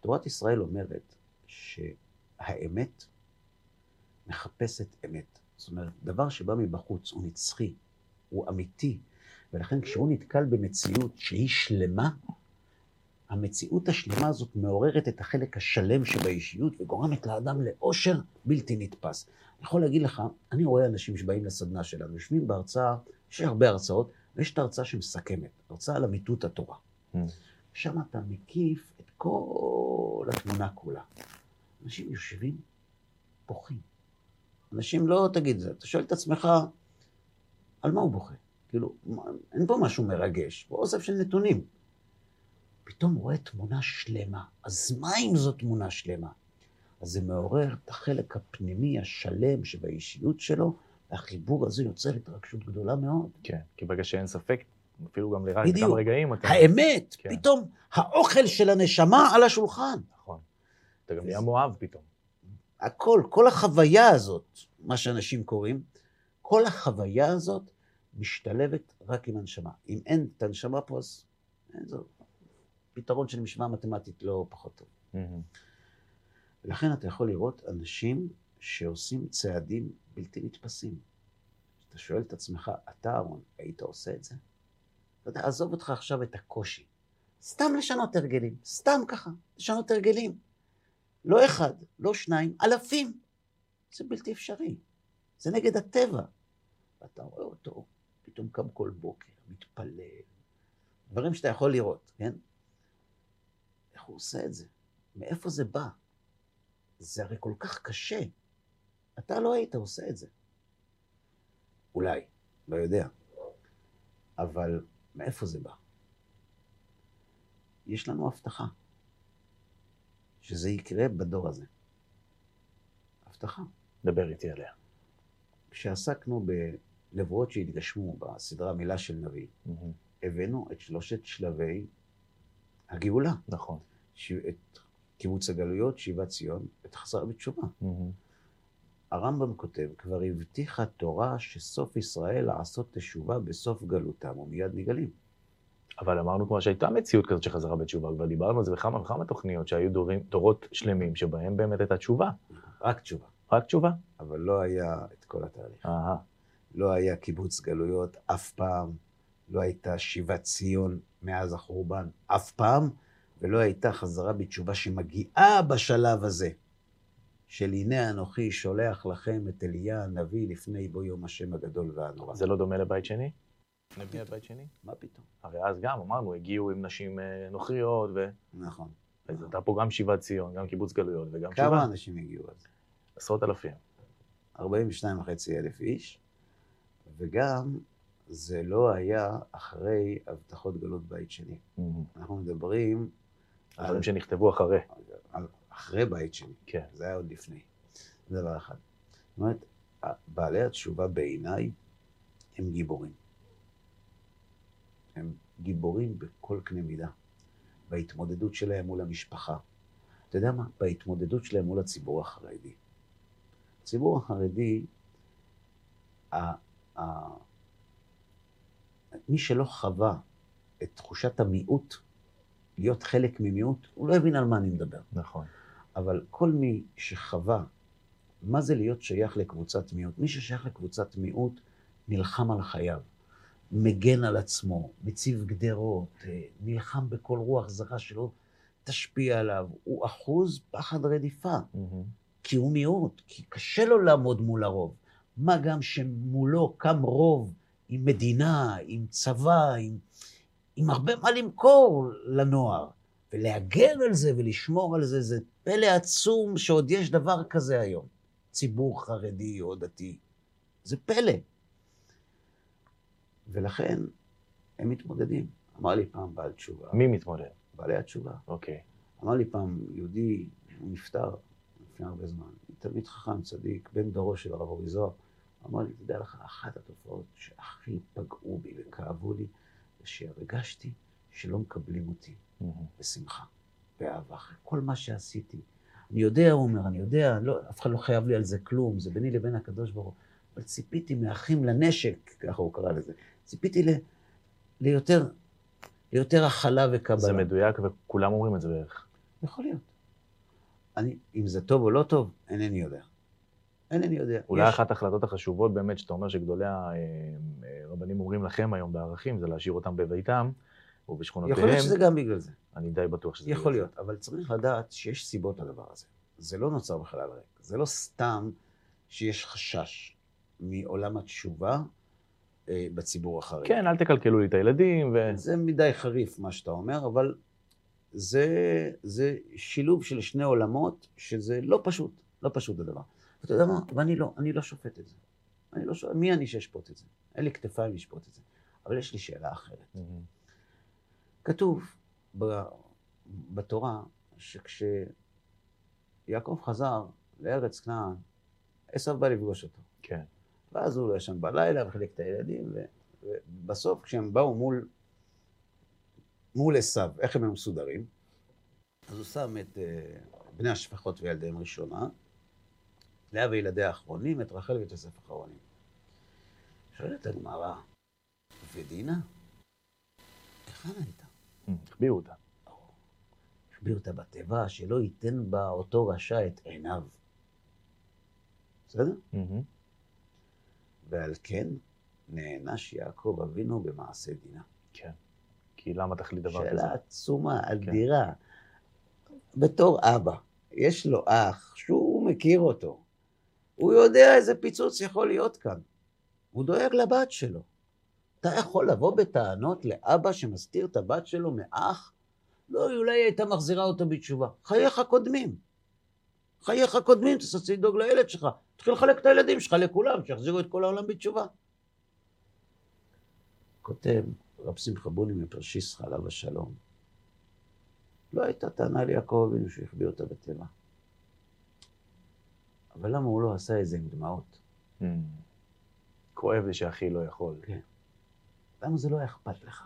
תורת ישראל אומרת שהאמת מחפשת אמת. זאת אומרת, דבר שבא מבחוץ הוא נצחי, הוא אמיתי, ולכן כשהוא נתקל במציאות שהיא שלמה, המציאות השלמה הזאת מעוררת את החלק השלם שבאישיות וגורמת לאדם לאושר בלתי נתפס. אני יכול להגיד לך, אני רואה אנשים שבאים לסדנה שלנו, יושבים בהרצאה, יש הרבה הרצאות, ויש את ההרצאה שמסכמת, הרצאה על אמיתות התורה. Mm. שם אתה מקיף את כל התמונה כולה. אנשים יושבים, בוכים. אנשים לא תגיד זה, אתה שואל את עצמך, על מה הוא בוכה? כאילו, אין פה משהו מרגש, הוא אוסף של נתונים. פתאום רואה תמונה שלמה. אז מה אם זו תמונה שלמה? אז זה מעורר את החלק הפנימי השלם שבאישיות שלו, והחיבור הזה יוצר התרגשות גדולה מאוד. כן, כי ברגע שאין ספק, אפילו גם לראות כמה רגעים. אתה... האמת, כן. פתאום האוכל של הנשמה על השולחן. נכון, אתה גם נהיה וזה... מואב פתאום. הכל, כל החוויה הזאת, מה שאנשים קוראים, כל החוויה הזאת משתלבת רק עם הנשמה. אם אין את הנשמה פה, אז אין זאת. פתרון של משמעה מתמטית לא פחות טוב. Mm-hmm. ולכן אתה יכול לראות אנשים שעושים צעדים בלתי נתפסים. אתה שואל את עצמך, אתה אהרן, היית עושה את זה? אתה יודע, עזוב אותך עכשיו את הקושי. סתם לשנות הרגלים, סתם ככה, לשנות הרגלים. לא אחד, לא שניים, אלפים. זה בלתי אפשרי. זה נגד הטבע. ואתה רואה אותו, פתאום קם כל בוקר, מתפלל. דברים שאתה יכול לראות, כן? איך הוא עושה את זה? מאיפה זה בא? זה הרי כל כך קשה. אתה לא היית עושה את זה. אולי, לא יודע. אבל מאיפה זה בא? יש לנו הבטחה. שזה יקרה בדור הזה. הבטחה. דבר איתי עליה. כשעסקנו בלבואות שהתגשמו בסדרה מילה של נביא, mm-hmm. הבאנו את שלושת שלבי הגאולה. נכון. ש... את קיבוץ הגלויות, שיבת ציון, את חזרה בתשובה. Mm-hmm. הרמב"ם כותב, כבר הבטיחה תורה שסוף ישראל לעשות תשובה בסוף גלותם, ומיד נגלים. אבל אמרנו כמו שהייתה מציאות כזאת שחזרה בתשובה, כבר דיברנו על זה בכמה וכמה תוכניות שהיו דורים, דורות שלמים שבהם באמת הייתה תשובה. רק תשובה. רק תשובה. אבל לא היה את כל התהליך. אה. לא היה קיבוץ גלויות אף פעם, לא הייתה שיבת ציון מאז החורבן אף פעם, ולא הייתה חזרה בתשובה שמגיעה בשלב הזה, של הנה אנוכי שולח לכם את אליה הנביא לפני בו יום השם הגדול והנורא. זה לא דומה לבית שני? נביא את בית שני? מה פתאום? הרי אז גם אמרנו, הגיעו עם נשים נוכריות ו... נכון. אז אתה פה גם שיבת ציון, גם קיבוץ גלויות וגם שיבה. כמה אנשים הגיעו אז? עשרות אלפים. ארבעים ושניים וחצי אלף איש, וגם... זה לא היה אחרי הבטחות גלות בית שני. Mm-hmm. אנחנו מדברים... אחרים על... שנכתבו אחרי. על... אחרי בית שני. כן. זה היה עוד לפני. זה דבר אחד. זאת אומרת, בעלי התשובה בעיניי הם גיבורים. הם גיבורים בכל קנה מידה. בהתמודדות שלהם מול המשפחה. אתה יודע מה? בהתמודדות שלהם מול הציבור החרדי. הציבור החרדי... ה... ה... מי שלא חווה את תחושת המיעוט, להיות חלק ממיעוט, הוא לא הבין על מה אני מדבר. נכון. אבל כל מי שחווה, מה זה להיות שייך לקבוצת מיעוט? מי ששייך לקבוצת מיעוט, נלחם על חייו, מגן על עצמו, מציב גדרות, נלחם בכל רוח זרה שלא תשפיע עליו. הוא אחוז פחד רדיפה, mm-hmm. כי הוא מיעוט, כי קשה לו לעמוד מול הרוב. מה גם שמולו קם רוב, עם מדינה, עם צבא, עם, עם הרבה מה למכור לנוער. ולהגן על זה ולשמור על זה, זה פלא עצום שעוד יש דבר כזה היום. ציבור חרדי או דתי. זה פלא. ולכן הם מתמודדים. אמר לי פעם בעל תשובה. מי מתמודד? בעלי התשובה. אוקיי. Okay. אמר לי פעם יהודי, הוא נפטר לפני הרבה זמן. תלמיד חכם, צדיק, בן דורו של הרב אורי זוהר. אמר לי, תדע לך, אחת התופעות שהכי פגעו בי וכאבו לי, זה שהרגשתי שלא מקבלים אותי mm-hmm. בשמחה, באהבה, אחרי כל מה שעשיתי. אני יודע, הוא אומר, אני יודע, לא, אף אחד לא חייב לי על זה כלום, זה ביני לבין הקדוש ברוך הוא. אבל ציפיתי מאחים לנשק, ככה הוא קרא לזה, ציפיתי ל... ליותר, ליותר הכלה וקבלה. זה מדויק וכולם אומרים את זה בערך. יכול להיות. אני, אם זה טוב או לא טוב, אינני יודע. אינני יודע. אולי יש... אחת ההחלטות החשובות באמת, שאתה אומר שגדולי הרבנים אומרים לכם היום בערכים, זה להשאיר אותם בביתם ובשכונותיהם. יכול להיות שזה גם בגלל זה. אני די בטוח שזה יכול להיות, אבל צריך לדעת שיש סיבות לדבר הזה. זה לא נוצר בחלל ריק. זה לא סתם שיש חשש מעולם התשובה אה, בציבור החרדי. כן, אל תקלקלו לי את הילדים. ו... זה מדי חריף מה שאתה אומר, אבל זה, זה שילוב של שני עולמות שזה לא פשוט, לא פשוט הדבר. ואתה יודע מה? ואני לא, אני לא שופט את זה. אני לא שופט, מי אני שישפוט את זה? אין לי כתפיים לשפוט את זה. אבל יש לי שאלה אחרת. כתוב ב, בתורה שכש... יעקב חזר לארץ כנען, עסב בא לפגוש אותו. כן. ואז הוא ישן בלילה וחילק את הילדים, ובסוף כשהם באו מול, מול עסב, איך הם מסודרים, אז הוא שם את בני השפחות וילדיהם ראשונה, לאה וילדיה האחרונים, את רחל ואת יוסף האחרונים. שואלת הגמרא, ודינה? היכן הייתה? החביאו אותה. ביר אותה בטבע, שלא ייתן בה אותו רשע את עיניו. בסדר? Mm-hmm. ועל כן נענש יעקב אבינו במעשה דינה. כן. כי למה תחליט דבר כזה? שאלה עצומה, אדירה. כן. בתור אבא, יש לו אח שהוא מכיר אותו. הוא יודע איזה פיצוץ יכול להיות כאן. הוא דואג לבת שלו. אתה יכול לבוא בטענות לאבא שמסתיר את הבת שלו מאח? לא, אולי היא הייתה מחזירה אותה בתשובה. חייך קודמים. חייך קודמים, תסצי לדאוג לילד שלך. תתחיל לחלק את הילדים שלך לכולם, שיחזירו את כל העולם בתשובה. כותב רב שמחה בוני מפרשיס עליו השלום. לא הייתה טענה ליעקב אבינו שהחביא אותה בטבע. אבל למה הוא לא עשה את זה עם דמעות? Mm. כואב לי שאחי לא יכול. כן. למה זה לא היה אכפת לך?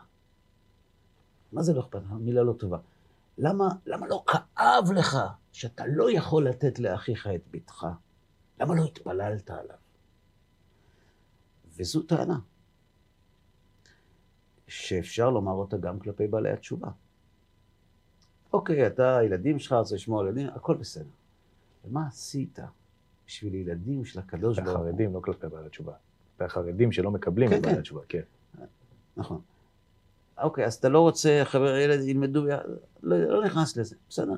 מה זה לא אכפת? מילה לא טובה. למה, למה לא כאב לך שאתה לא יכול לתת לאחיך את ביתך? למה לא התפללת עליו? וזו טענה שאפשר לומר אותה גם כלפי בעלי התשובה. אוקיי, אתה, הילדים שלך, רוצה לשמוע הילדים, הכל בסדר. ומה עשית בשביל ילדים של הקדוש ברוך הוא? החרדים, לא כלפי בעלי התשובה. והחרדים שלא מקבלים את בעלי התשובה, כן. נכון. אוקיי, אז אתה לא רוצה, חבר, ילד, ילמדו, לא, לא נכנס לזה, בסדר?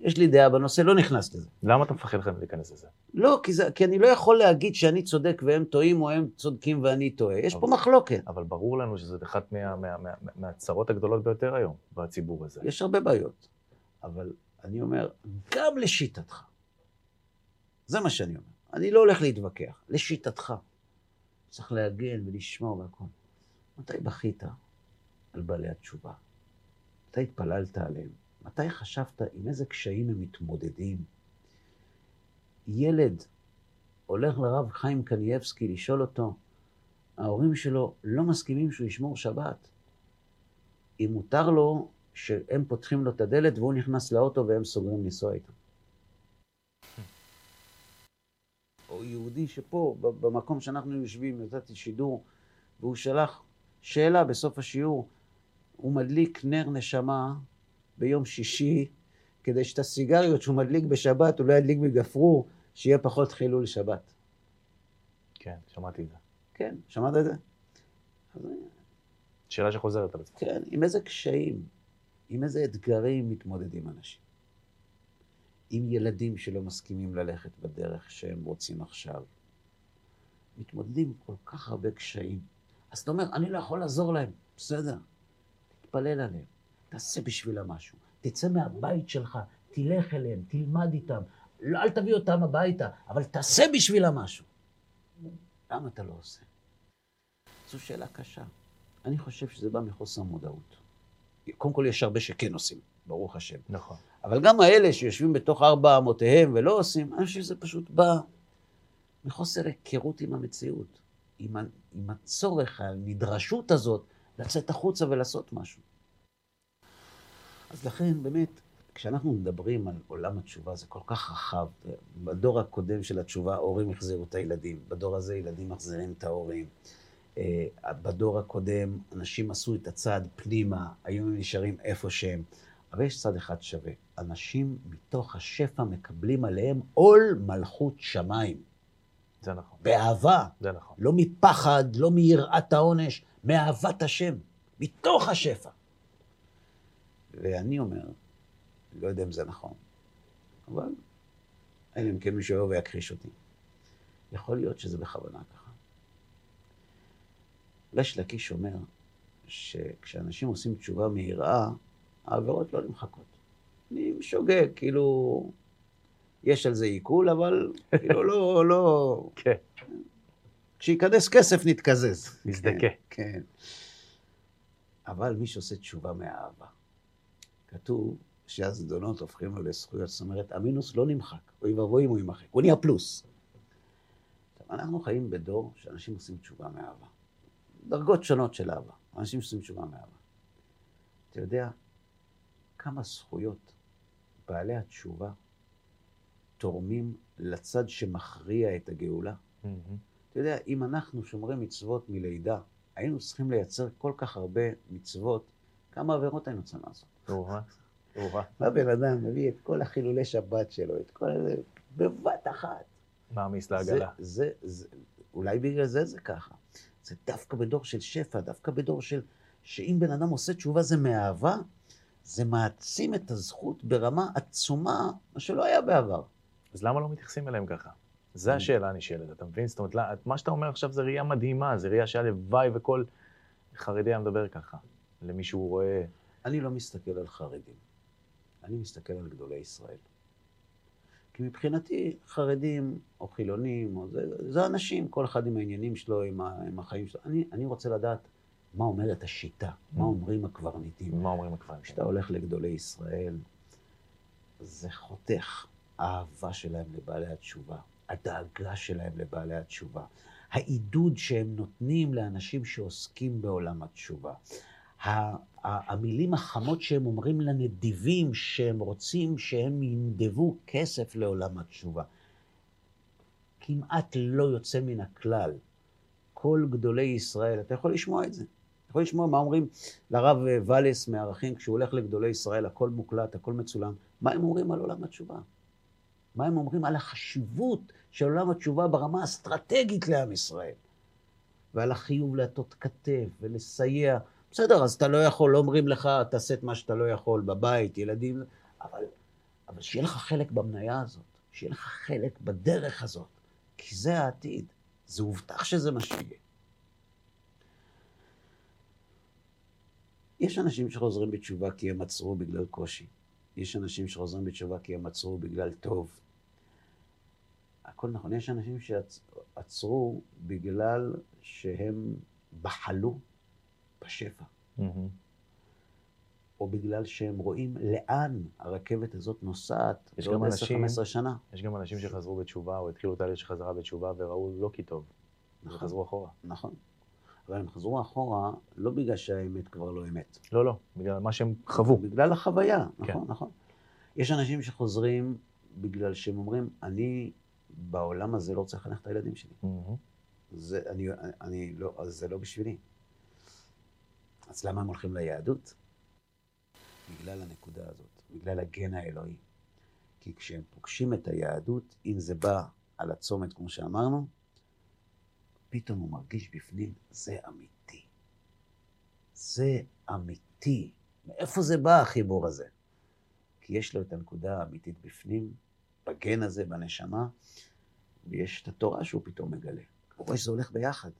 יש לי דעה בנושא, לא נכנס לזה. למה אתה מפחד לכם להיכנס לזה? לא, כי, זה, כי אני לא יכול להגיד שאני צודק והם טועים, או הם צודקים ואני טועה. יש אבל, פה מחלוקת. אבל ברור לנו שזאת אחת מה, מה, מה, מהצרות הגדולות ביותר היום, בציבור הזה. יש הרבה בעיות, אבל אני אומר, גם לשיטתך. זה מה שאני אומר. אני לא הולך להתווכח, לשיטתך. צריך להגן ולשמור והכל. מתי בכית? על בעלי התשובה. מתי התפללת עליהם? מתי חשבת עם איזה קשיים הם מתמודדים? ילד הולך לרב חיים קנייבסקי לשאול אותו, ההורים שלו לא מסכימים שהוא ישמור שבת. אם מותר לו שהם פותחים לו את הדלת והוא נכנס לאוטו והם סוגרים לנסוע איתם. או יהודי שפה, במקום שאנחנו יושבים, נתתי שידור, והוא שלח שאלה בסוף השיעור, הוא מדליק נר נשמה ביום שישי, כדי שאת הסיגריות שהוא מדליק בשבת, הוא לא ידליק מגפרור, שיהיה פחות חילול שבת. כן, שמעתי את זה. כן, שמעת את זה? שאלה שחוזרת על עצמך. כן, עם איזה קשיים, עם איזה אתגרים מתמודדים אנשים. עם ילדים שלא מסכימים ללכת בדרך שהם רוצים עכשיו. מתמודדים כל כך הרבה קשיים. אז אתה אומר, אני לא יכול לעזור להם, בסדר, תתפלל עליהם, תעשה בשבילה משהו, תצא מהבית שלך, תלך אליהם, תלמד איתם, לא, אל תביא אותם הביתה, אבל תעשה בשבילה משהו. למה אתה לא עושה? זו שאלה קשה. אני חושב שזה בא מחוסר מודעות. קודם כל יש הרבה שכן עושים, ברוך השם. נכון. אבל גם האלה שיושבים בתוך ארבע אמותיהם ולא עושים, אני חושב שזה פשוט בא מחוסר היכרות עם המציאות. עם, עם הצורך, הנדרשות הזאת, לצאת החוצה ולעשות משהו. אז לכן, באמת, כשאנחנו מדברים על עולם התשובה, זה כל כך רחב. בדור הקודם של התשובה, ההורים החזירו את הילדים. בדור הזה, ילדים מחזירים את ההורים. בדור הקודם, אנשים עשו את הצעד פנימה, היום הם נשארים איפה שהם. אבל יש צד אחד שווה. אנשים מתוך השפע מקבלים עליהם עול מלכות שמיים. זה נכון. באהבה. זה נכון. לא מפחד, לא מיראת העונש, מאהבת השם. מתוך השפע. ואני אומר, לא יודע אם זה נכון, אבל אין אם כן מישהו ויקריש אותי. יכול להיות שזה בכוונה ככה. ראש לקיש אומר שכשאנשים עושים תשובה מהיראה, העבירות לא נמחקות. אני משוגע, כאילו, יש על זה עיכול, אבל כאילו לא, לא... כן. כשיקדס כסף נתקזז. נזדקה. כן. אבל מי שעושה תשובה מהאהבה, כתוב, שהזדונות הופכים לו לזכויות, זאת אומרת, המינוס לא נמחק, או יבואי אם הוא ימחק, הוא נהיה פלוס. אנחנו חיים בדור שאנשים עושים תשובה מאהבה. דרגות שונות של אהבה, אנשים עושים תשובה מאהבה. אתה יודע כמה זכויות בעלי התשובה תורמים לצד שמכריע את הגאולה? Mm-hmm. אתה יודע, אם אנחנו שומרים מצוות מלידה, היינו צריכים לייצר כל כך הרבה מצוות, כמה עבירות היינו צריכים לעשות? אוהה. הבן אדם מביא את כל החילולי שבת שלו, את כל זה, בבת אחת. מעמיס לעגלה. זה, זה, אולי בגלל זה זה ככה. זה דווקא בדור של שפע, דווקא בדור של, שאם בן אדם עושה תשובה זה מאהבה, זה מעצים את הזכות ברמה עצומה, מה שלא היה בעבר. אז למה לא מתייחסים אליהם ככה? זו השאלה הנשאלת, אתה מבין? זאת אומרת, מה שאתה אומר עכשיו זה ראייה מדהימה, זה ראייה שהלוואי וכל חרדי היה מדבר ככה, למי שהוא רואה. אני לא מסתכל על חרדים. אני מסתכל על גדולי ישראל. כי מבחינתי, חרדים או חילונים, או זה, זה אנשים, כל אחד עם העניינים שלו, עם, ה, עם החיים שלו. אני, אני רוצה לדעת מה אומרת השיטה, מה אומרים הקברניטים. מה אומרים הקברניטים? כשאתה הולך לגדולי ישראל, זה חותך. האהבה שלהם לבעלי התשובה, הדאגה שלהם לבעלי התשובה, העידוד שהם נותנים לאנשים שעוסקים בעולם התשובה, המילים החמות שהם אומרים לנדיבים שהם רוצים שהם ינדבו כסף לעולם התשובה. כמעט לא יוצא מן הכלל. כל גדולי ישראל, אתה יכול לשמוע את זה. אתה יכול לשמוע מה אומרים לרב וואלס מערכים, כשהוא הולך לגדולי ישראל, הכל מוקלט, הכל מצולם. מה הם אומרים על עולם התשובה? מה הם אומרים על החשיבות של עולם התשובה ברמה האסטרטגית לעם ישראל? ועל החיוב להטות כתף ולסייע. בסדר, אז אתה לא יכול, לא אומרים לך, תעשה את מה שאתה לא יכול, בבית, ילדים, אבל, אבל שיהיה לך חלק במניה הזאת, שיהיה לך חלק בדרך הזאת, כי זה העתיד, זה הובטח שזה מה שיהיה. יש אנשים שחוזרים בתשובה כי הם עצרו בגלל קושי, יש אנשים שחוזרים בתשובה כי הם עצרו בגלל טוב, הכל נכון, יש אנשים שעצרו בגלל שהם בחלו, בשפע. Mm-hmm. או בגלל שהם רואים לאן הרכבת הזאת נוסעת בעוד עשר חמש עשרה שנה. יש גם אנשים שחזרו בתשובה או התחילו תהליך שחזרה בתשובה וראו לא כי טוב. נכון. וחזרו אחורה. נכון. אבל הם חזרו אחורה לא בגלל שהאמת כבר לא אמת. לא, לא. בגלל מה שהם חוו. בגלל החוויה. נכון, כן. נכון. יש אנשים שחוזרים בגלל שהם אומרים, אני בעולם הזה לא רוצה לחנך את הילדים שלי. Mm-hmm. זה, אני, אני לא, אז זה לא בשבילי. אז למה הם הולכים ליהדות? בגלל הנקודה הזאת, בגלל הגן האלוהי. כי כשהם פוגשים את היהדות, אם זה בא על הצומת, כמו שאמרנו, פתאום הוא מרגיש בפנים, זה אמיתי. זה אמיתי. מאיפה זה בא החיבור הזה? כי יש לו את הנקודה האמיתית בפנים, בגן הזה, בנשמה, ויש את התורה שהוא פתאום מגלה. הוא רואה שזה הולך ביחד,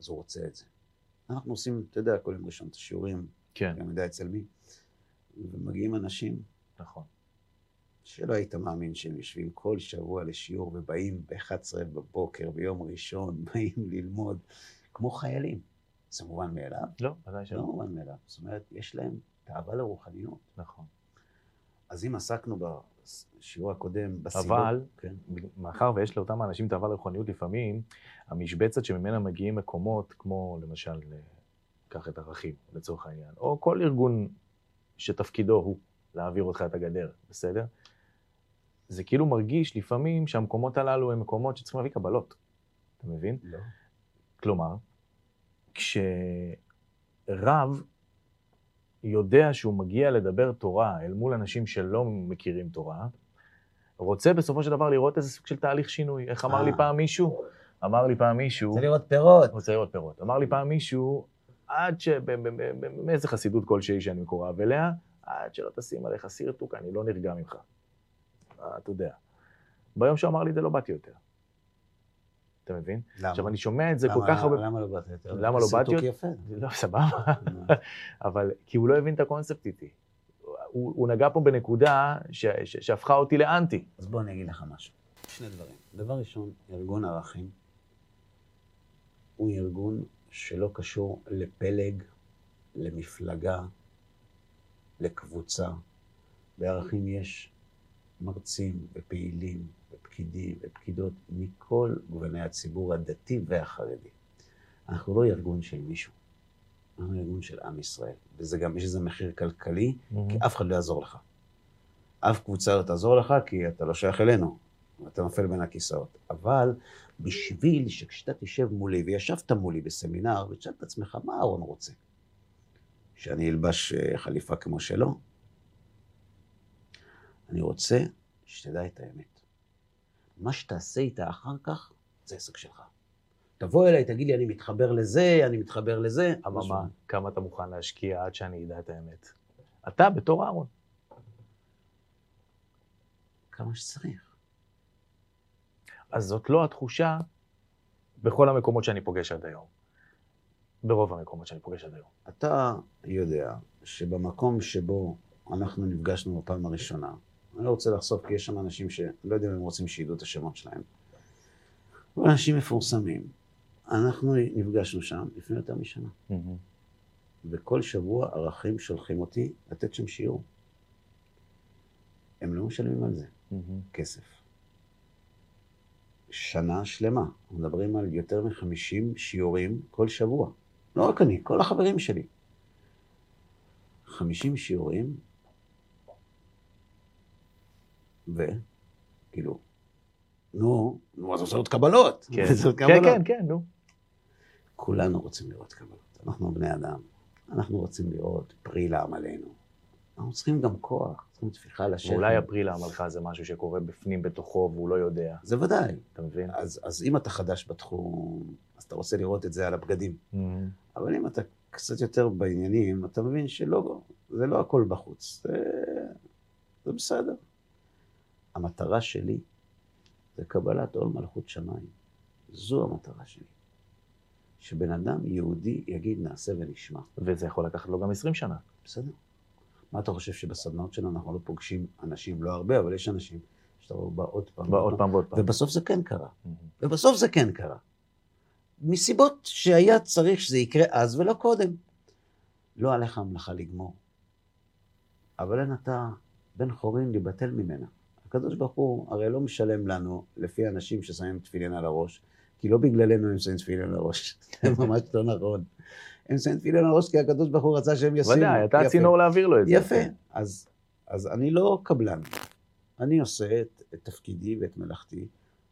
אז הוא רוצה את זה. אנחנו עושים, אתה יודע, כל יום ראשון את השיעורים, כן. גם יודע אצל מי, ומגיעים אנשים, נכון. שלא היית מאמין שהם יושבים כל שבוע לשיעור, ובאים ב-אחת עשרה בבוקר, ביום ראשון, באים ללמוד, כמו חיילים. זה מובן מאליו? לא, עדיין שלא. לא מובן מאליו, זאת אומרת, יש להם תאווה לרוחניות. נכון. אז אם עסקנו בשיעור הקודם, בסיבור... אבל, כן. מאחר ויש לאותם האנשים תאווה לרוחניות לפעמים, המשבצת שממנה מגיעים מקומות, כמו למשל, קח את ערכים, לצורך העניין, או כל ארגון שתפקידו הוא להעביר אותך את הגדר, בסדר? זה כאילו מרגיש לפעמים שהמקומות הללו הם מקומות שצריכים להביא קבלות, אתה מבין? לא. כלומר, כשרב יודע שהוא מגיע לדבר תורה אל מול אנשים שלא מכירים תורה, רוצה בסופו של דבר לראות איזה סוג של תהליך שינוי. איך אמר לי פעם מישהו? אמר לי פעם מישהו... רוצה לראות פירות. רוצה לראות פירות. אמר לי פעם מישהו, עד שבאיזה חסידות כלשהי שאני מקורב אליה, עד שלא תשים עליך סיר תוק, אני לא נרגע ממך. אתה יודע. ביום שהוא אמר לי, זה לא באתי יותר. אתה מבין? למה? עכשיו, אני שומע את זה כל כך הרבה... למה לא באתי יותר? למה לא באתי יותר? סיר תוק יפה. לא, סבבה. אבל כי הוא לא הבין את הקונספט איתי. הוא נגע פה בנקודה שהפכה אותי לאנטי. אז בוא אני אגיד לך משהו. שני דברים. דבר ראשון, ארגון ערכים הוא ארגון שלא קשור לפלג, למפלגה, לקבוצה. בערכים יש מרצים ופעילים ופקידים ופקידות מכל גווני הציבור הדתי והחרדי. אנחנו לא ארגון של מישהו. אנחנו ארגון של עם ישראל, וזה גם יש איזה מחיר כלכלי, mm-hmm. כי אף אחד לא יעזור לך. אף קבוצה לא תעזור לך, כי אתה לא שייך אלינו, אתה נופל בין הכיסאות. אבל בשביל שכשאתה תשב מולי, וישבת מולי בסמינר, ותשאל את עצמך, מה אהרן רוצה? שאני אלבש חליפה כמו שלו? אני רוצה שתדע את האמת. מה שתעשה איתה אחר כך, זה עסק שלך. תבוא אליי, תגיד לי, אני מתחבר לזה, אני מתחבר לזה. אבל מה, כמה אתה מוכן להשקיע עד שאני אדע את האמת? אתה בתור אהרן. כמה שצריך. אז זאת לא התחושה בכל המקומות שאני פוגש עד היום. ברוב המקומות שאני פוגש עד היום. אתה יודע שבמקום שבו אנחנו נפגשנו בפעם הראשונה, אני לא רוצה לחשוף כי יש שם אנשים שלא יודעים אם הם רוצים שידעו את השמות שלהם. אבל אנשים מפורסמים. אנחנו נפגשנו שם לפני יותר משנה. וכל שבוע ערכים שולחים אותי לתת שם שיעור. הם לא משלמים על זה. כסף. שנה שלמה. מדברים על יותר מ-חמישים שיעורים כל שבוע. לא רק אני, כל החברים שלי. חמישים שיעורים. ו... כאילו... נו, נו, אז עושה עוד קבלות. כן, כן, כן, נו. כולנו רוצים לראות קבלות. אנחנו בני אדם. אנחנו רוצים לראות פרי לעם עלינו. אנחנו צריכים גם כוח, צריכים תפיחה לשכם. אולי הפרי לעם עליך זה משהו שקורה בפנים בתוכו והוא לא יודע. זה ודאי. אתה מבין? אז אם אתה חדש בתחום, אז אתה רוצה לראות את זה על הבגדים. אבל אם אתה קצת יותר בעניינים, אתה מבין שלא, זה לא הכל בחוץ. זה בסדר. המטרה שלי, זה קבלת עול מלכות שמיים. זו המטרה שלי. שבן אדם יהודי יגיד נעשה ונשמע. וזה יכול לקחת לו גם עשרים שנה. בסדר. מה אתה חושב שבסדנאות שלנו אנחנו לא פוגשים אנשים, לא הרבה, אבל יש אנשים שאתה רואה בא עוד פעם. בא עוד פעם, ועוד פעם. ובסוף זה כן קרה. Mm-hmm. ובסוף זה כן קרה. מסיבות שהיה צריך שזה יקרה אז ולא קודם. לא עליך המלאכה לגמור. אבל אין אתה בן חורין לבטל ממנה. הקדוש ברוך הוא הרי לא משלם לנו, לפי אנשים ששמים תפילין על הראש, כי לא בגללנו הם שמים תפילין על הראש, זה ממש לא נכון. הם שמים תפילין על הראש כי הקדוש ברוך הוא רצה שהם ישימו. ודאי, אתה הצינור להעביר לו את זה. יפה, אז, אז אני לא קבלן. אני עושה את, את תפקידי ואת מלאכתי,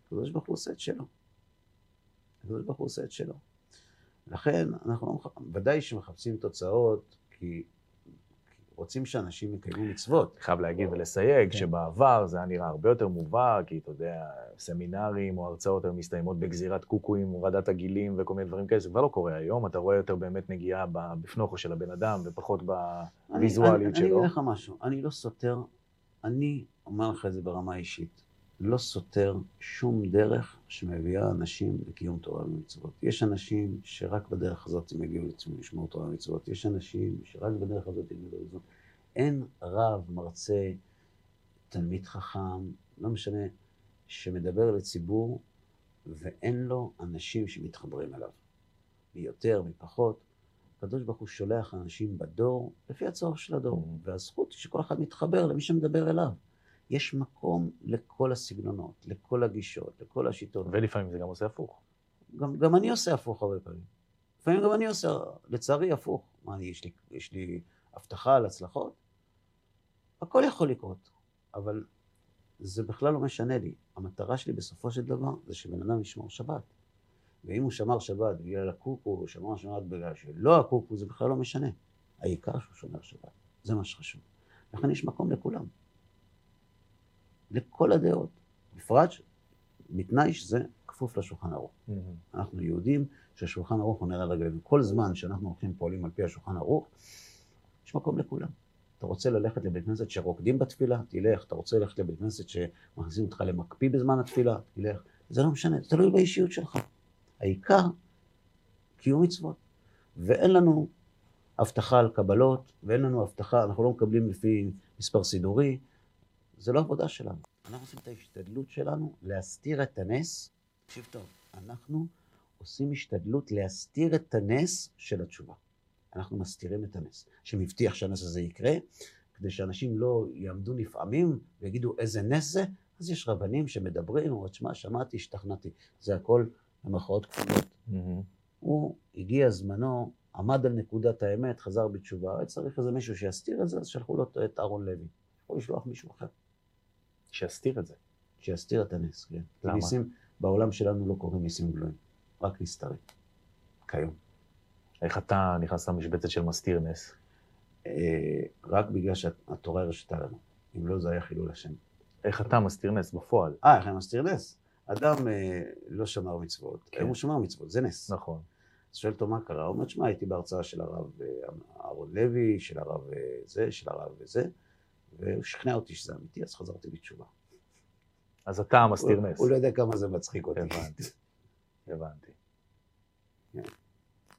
הקדוש ברוך הוא עושה את שלו. הקדוש ברוך הוא עושה את שלו. לכן אנחנו ודאי שמחפשים תוצאות, כי... רוצים שאנשים יקיימו מצוות. חייב להגיד או... ולסייג, כן. שבעבר זה היה נראה הרבה יותר מובהק, כי אתה יודע, סמינרים או הרצאות הם מסתיימות בגזירת קוקויים, הורדת הגילים וכל מיני דברים כאלה, זה כבר לא קורה היום, אתה רואה יותר באמת נגיעה בפנוחו של הבן אדם, ופחות בוויזואליות אני, שלו. אני אגיד לך משהו, אני לא סותר, אני אומר לך את זה ברמה האישית, לא סותר שום דרך שמביאה אנשים לקיום תורה ומצוות. יש אנשים שרק בדרך הזאת הם יגיעו לשמור תורה ומצוות. יש אנשים שרק בדרך הזאת הם יגיעו לזה. אין רב, מרצה, תלמיד חכם, לא משנה, שמדבר לציבור ואין לו אנשים שמתחברים אליו. מיותר, מפחות. הקדוש ברוך הוא שולח אנשים בדור, לפי הצורך של הדור. והזכות היא שכל אחד מתחבר למי שמדבר אליו. יש מקום לכל הסגנונות, לכל הגישות, לכל השיטות. ולפעמים זה גם עושה הפוך. גם, גם אני עושה הפוך הרבה פעמים. לפעמים גם אני עושה, לצערי, הפוך. מה, יש לי, יש לי הבטחה על הצלחות? הכל יכול לקרות, אבל זה בכלל לא משנה לי. המטרה שלי בסופו של דבר זה שבן אדם ישמור שבת. ואם הוא שמר שבת בגלל הקוקו, הוא שמר שבת בגלל שלא הקוקו, זה בכלל לא משנה. העיקר שהוא שומר שבת, זה מה שחשוב. לכן יש מקום לכולם, לכל הדעות, בפרט בתנאי שזה כפוף לשולחן ערוך. Mm-hmm. אנחנו יודעים שהשולחן ערוך הוא נר לרגלינו. כל זמן שאנחנו הולכים פועלים על פי השולחן ערוך, יש מקום לכולם. אתה רוצה ללכת לבית כנסת שרוקדים בתפילה, תלך. אתה רוצה ללכת לבית כנסת שמכניסים אותך למקפיא בזמן התפילה, תלך. זה לא משנה, זה תלוי באישיות שלך. העיקר, קיום מצוות. ואין לנו הבטחה על קבלות, ואין לנו הבטחה, אנחנו לא מקבלים לפי מספר סידורי. זה לא עבודה שלנו. אנחנו עושים את ההשתדלות שלנו להסתיר את הנס. תקשיב טוב, אנחנו עושים השתדלות להסתיר את הנס של התשובה. אנחנו מסתירים את הנס, שמבטיח שהנס הזה יקרה, כדי שאנשים לא יעמדו נפעמים ויגידו איזה נס זה, אז יש רבנים שמדברים, או תשמע, שמעתי, השתכנעתי, זה הכל במרכאות כפולות. Mm-hmm. הוא הגיע זמנו, עמד על נקודת האמת, חזר בתשובה, צריך איזה מישהו שיסתיר את זה, אז שלחו לו את אהרן לוי, או לשלוח מישהו אחר. שיסתיר את זה? שיסתיר את הנס, כן. למה? ניסים, בעולם שלנו לא קוראים ניסים גלויים, רק נסתרים. כיום. איך אתה נכנס למשבצת של מסתיר נס? רק בגלל שהתורה הרשתה לנו. אם לא, זה היה חילול השם. איך אתה מסתיר נס בפועל? אה, איך אני מסתיר נס? אדם לא שמר מצוות. אם הוא שמר מצוות, זה נס. נכון. אז שואל אותו מה קרה? הוא אומר, שמע, הייתי בהרצאה של הרב אהרן לוי, של הרב זה, של הרב וזה, והוא שכנע אותי שזה אמיתי, אז חזרתי בתשובה. אז אתה מסתיר נס. הוא לא יודע כמה זה מצחיק אותי. הבנתי. הבנתי.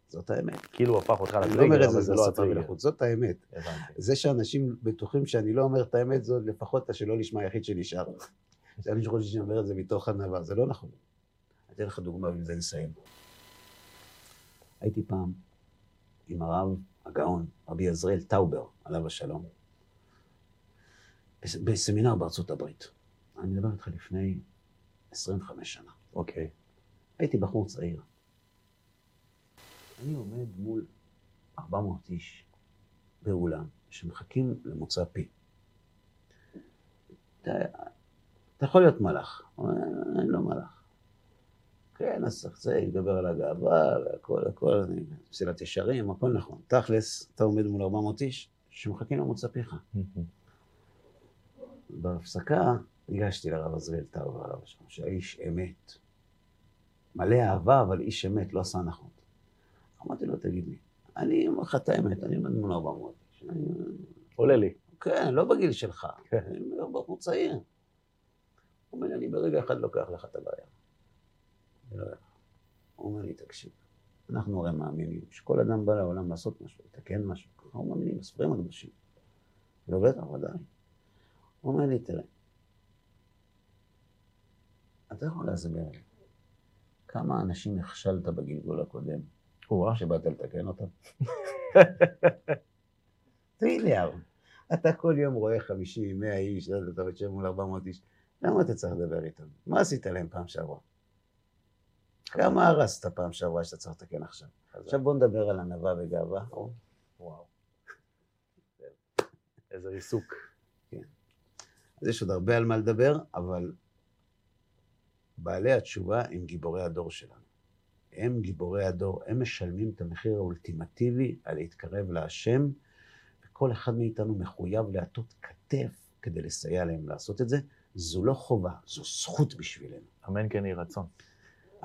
זאת האמת. כאילו הפך אותך לטריגר, לא אומר זה, זה לא הטריגר. זאת האמת. הבנתי. זה שאנשים בטוחים שאני לא אומר את האמת, זאת לפחות השלא לשמה היחיד שנשאר. אני חושב שאני אומר את זה מתוך ענווה, זה לא נכון. אני אתן לך דוגמה וזה נסיים. הייתי פעם עם הרב הגאון, רבי עזריאל טאובר, עליו השלום, בסמינר בארצות הברית. אני מדבר איתך לפני עשרים וחמש שנה. אוקיי. הייתי בחור צעיר. אני עומד מול ארבע מאות איש באולם שמחכים למוצא פי. אתה, אתה יכול להיות מלאך, אני לא מלאך. כן, אז זה יתגבר על הגאווה והכל, הכל, אני פסילת ישרים, הכל נכון. תכלס, אתה עומד מול ארבע מאות איש שמחכים למוצא פיך. בהפסקה ניגשתי לרב עזריאל טאובר, הרב השם, שהאיש אמת. מלא אהבה, אבל איש אמת, לא עשה נכון. אמרתי לו, תגיד לי, אני אומר לך את האמת, אני עומד מול ארבע מאות. עולה לי. כן, לא בגיל שלך, אני ארבע מאות צעיר. הוא אומר, אני ברגע אחד לוקח לך את הבעיה. ולא היה. הוא אומר לי, תקשיב, אנחנו הרי מאמינים שכל אדם בא לעולם לעשות משהו, לתקן משהו, ככה הוא מאמינים, מספרים אנשים. לא בטח, ודאי. הוא אומר לי, תראה, אתה יכול להסביר לי, כמה אנשים נכשלת בגלגול הקודם, שבאת לתקן אותם. תגיד לי, אהרן, אתה כל יום רואה חמישים, מאה איש, אתה יושב מול ארבע מאות איש, למה אתה צריך לדבר איתם? מה עשית להם פעם שעברה? כמה הרסת פעם שעברה שאתה צריך לתקן עכשיו? עכשיו בוא נדבר על ענווה וגאווה. וואו. איזה ריסוק. כן. אז יש עוד הרבה על מה לדבר, אבל בעלי התשובה הם גיבורי הדור שלנו. הם גיבורי הדור, הם משלמים את המחיר האולטימטיבי על להתקרב להשם, וכל אחד מאיתנו מחויב לעטות כתף כדי לסייע להם לעשות את זה. זו לא חובה, זו זכות בשבילנו. אמן כן יהי רצון.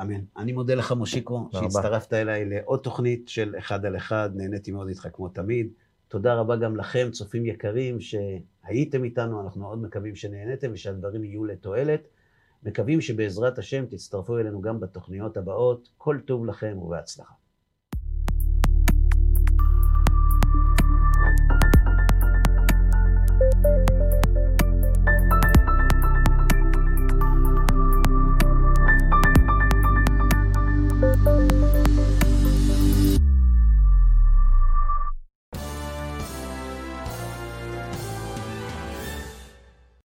אמן. אני מודה לך מושיקו שהצטרפת אליי לעוד תוכנית של אחד על אחד, נהניתי מאוד איתך כמו תמיד. תודה רבה גם לכם, צופים יקרים שהייתם איתנו, אנחנו מאוד מקווים שנהניתם ושהדברים יהיו לתועלת. מקווים שבעזרת השם תצטרפו אלינו גם בתוכניות הבאות. כל טוב לכם ובהצלחה.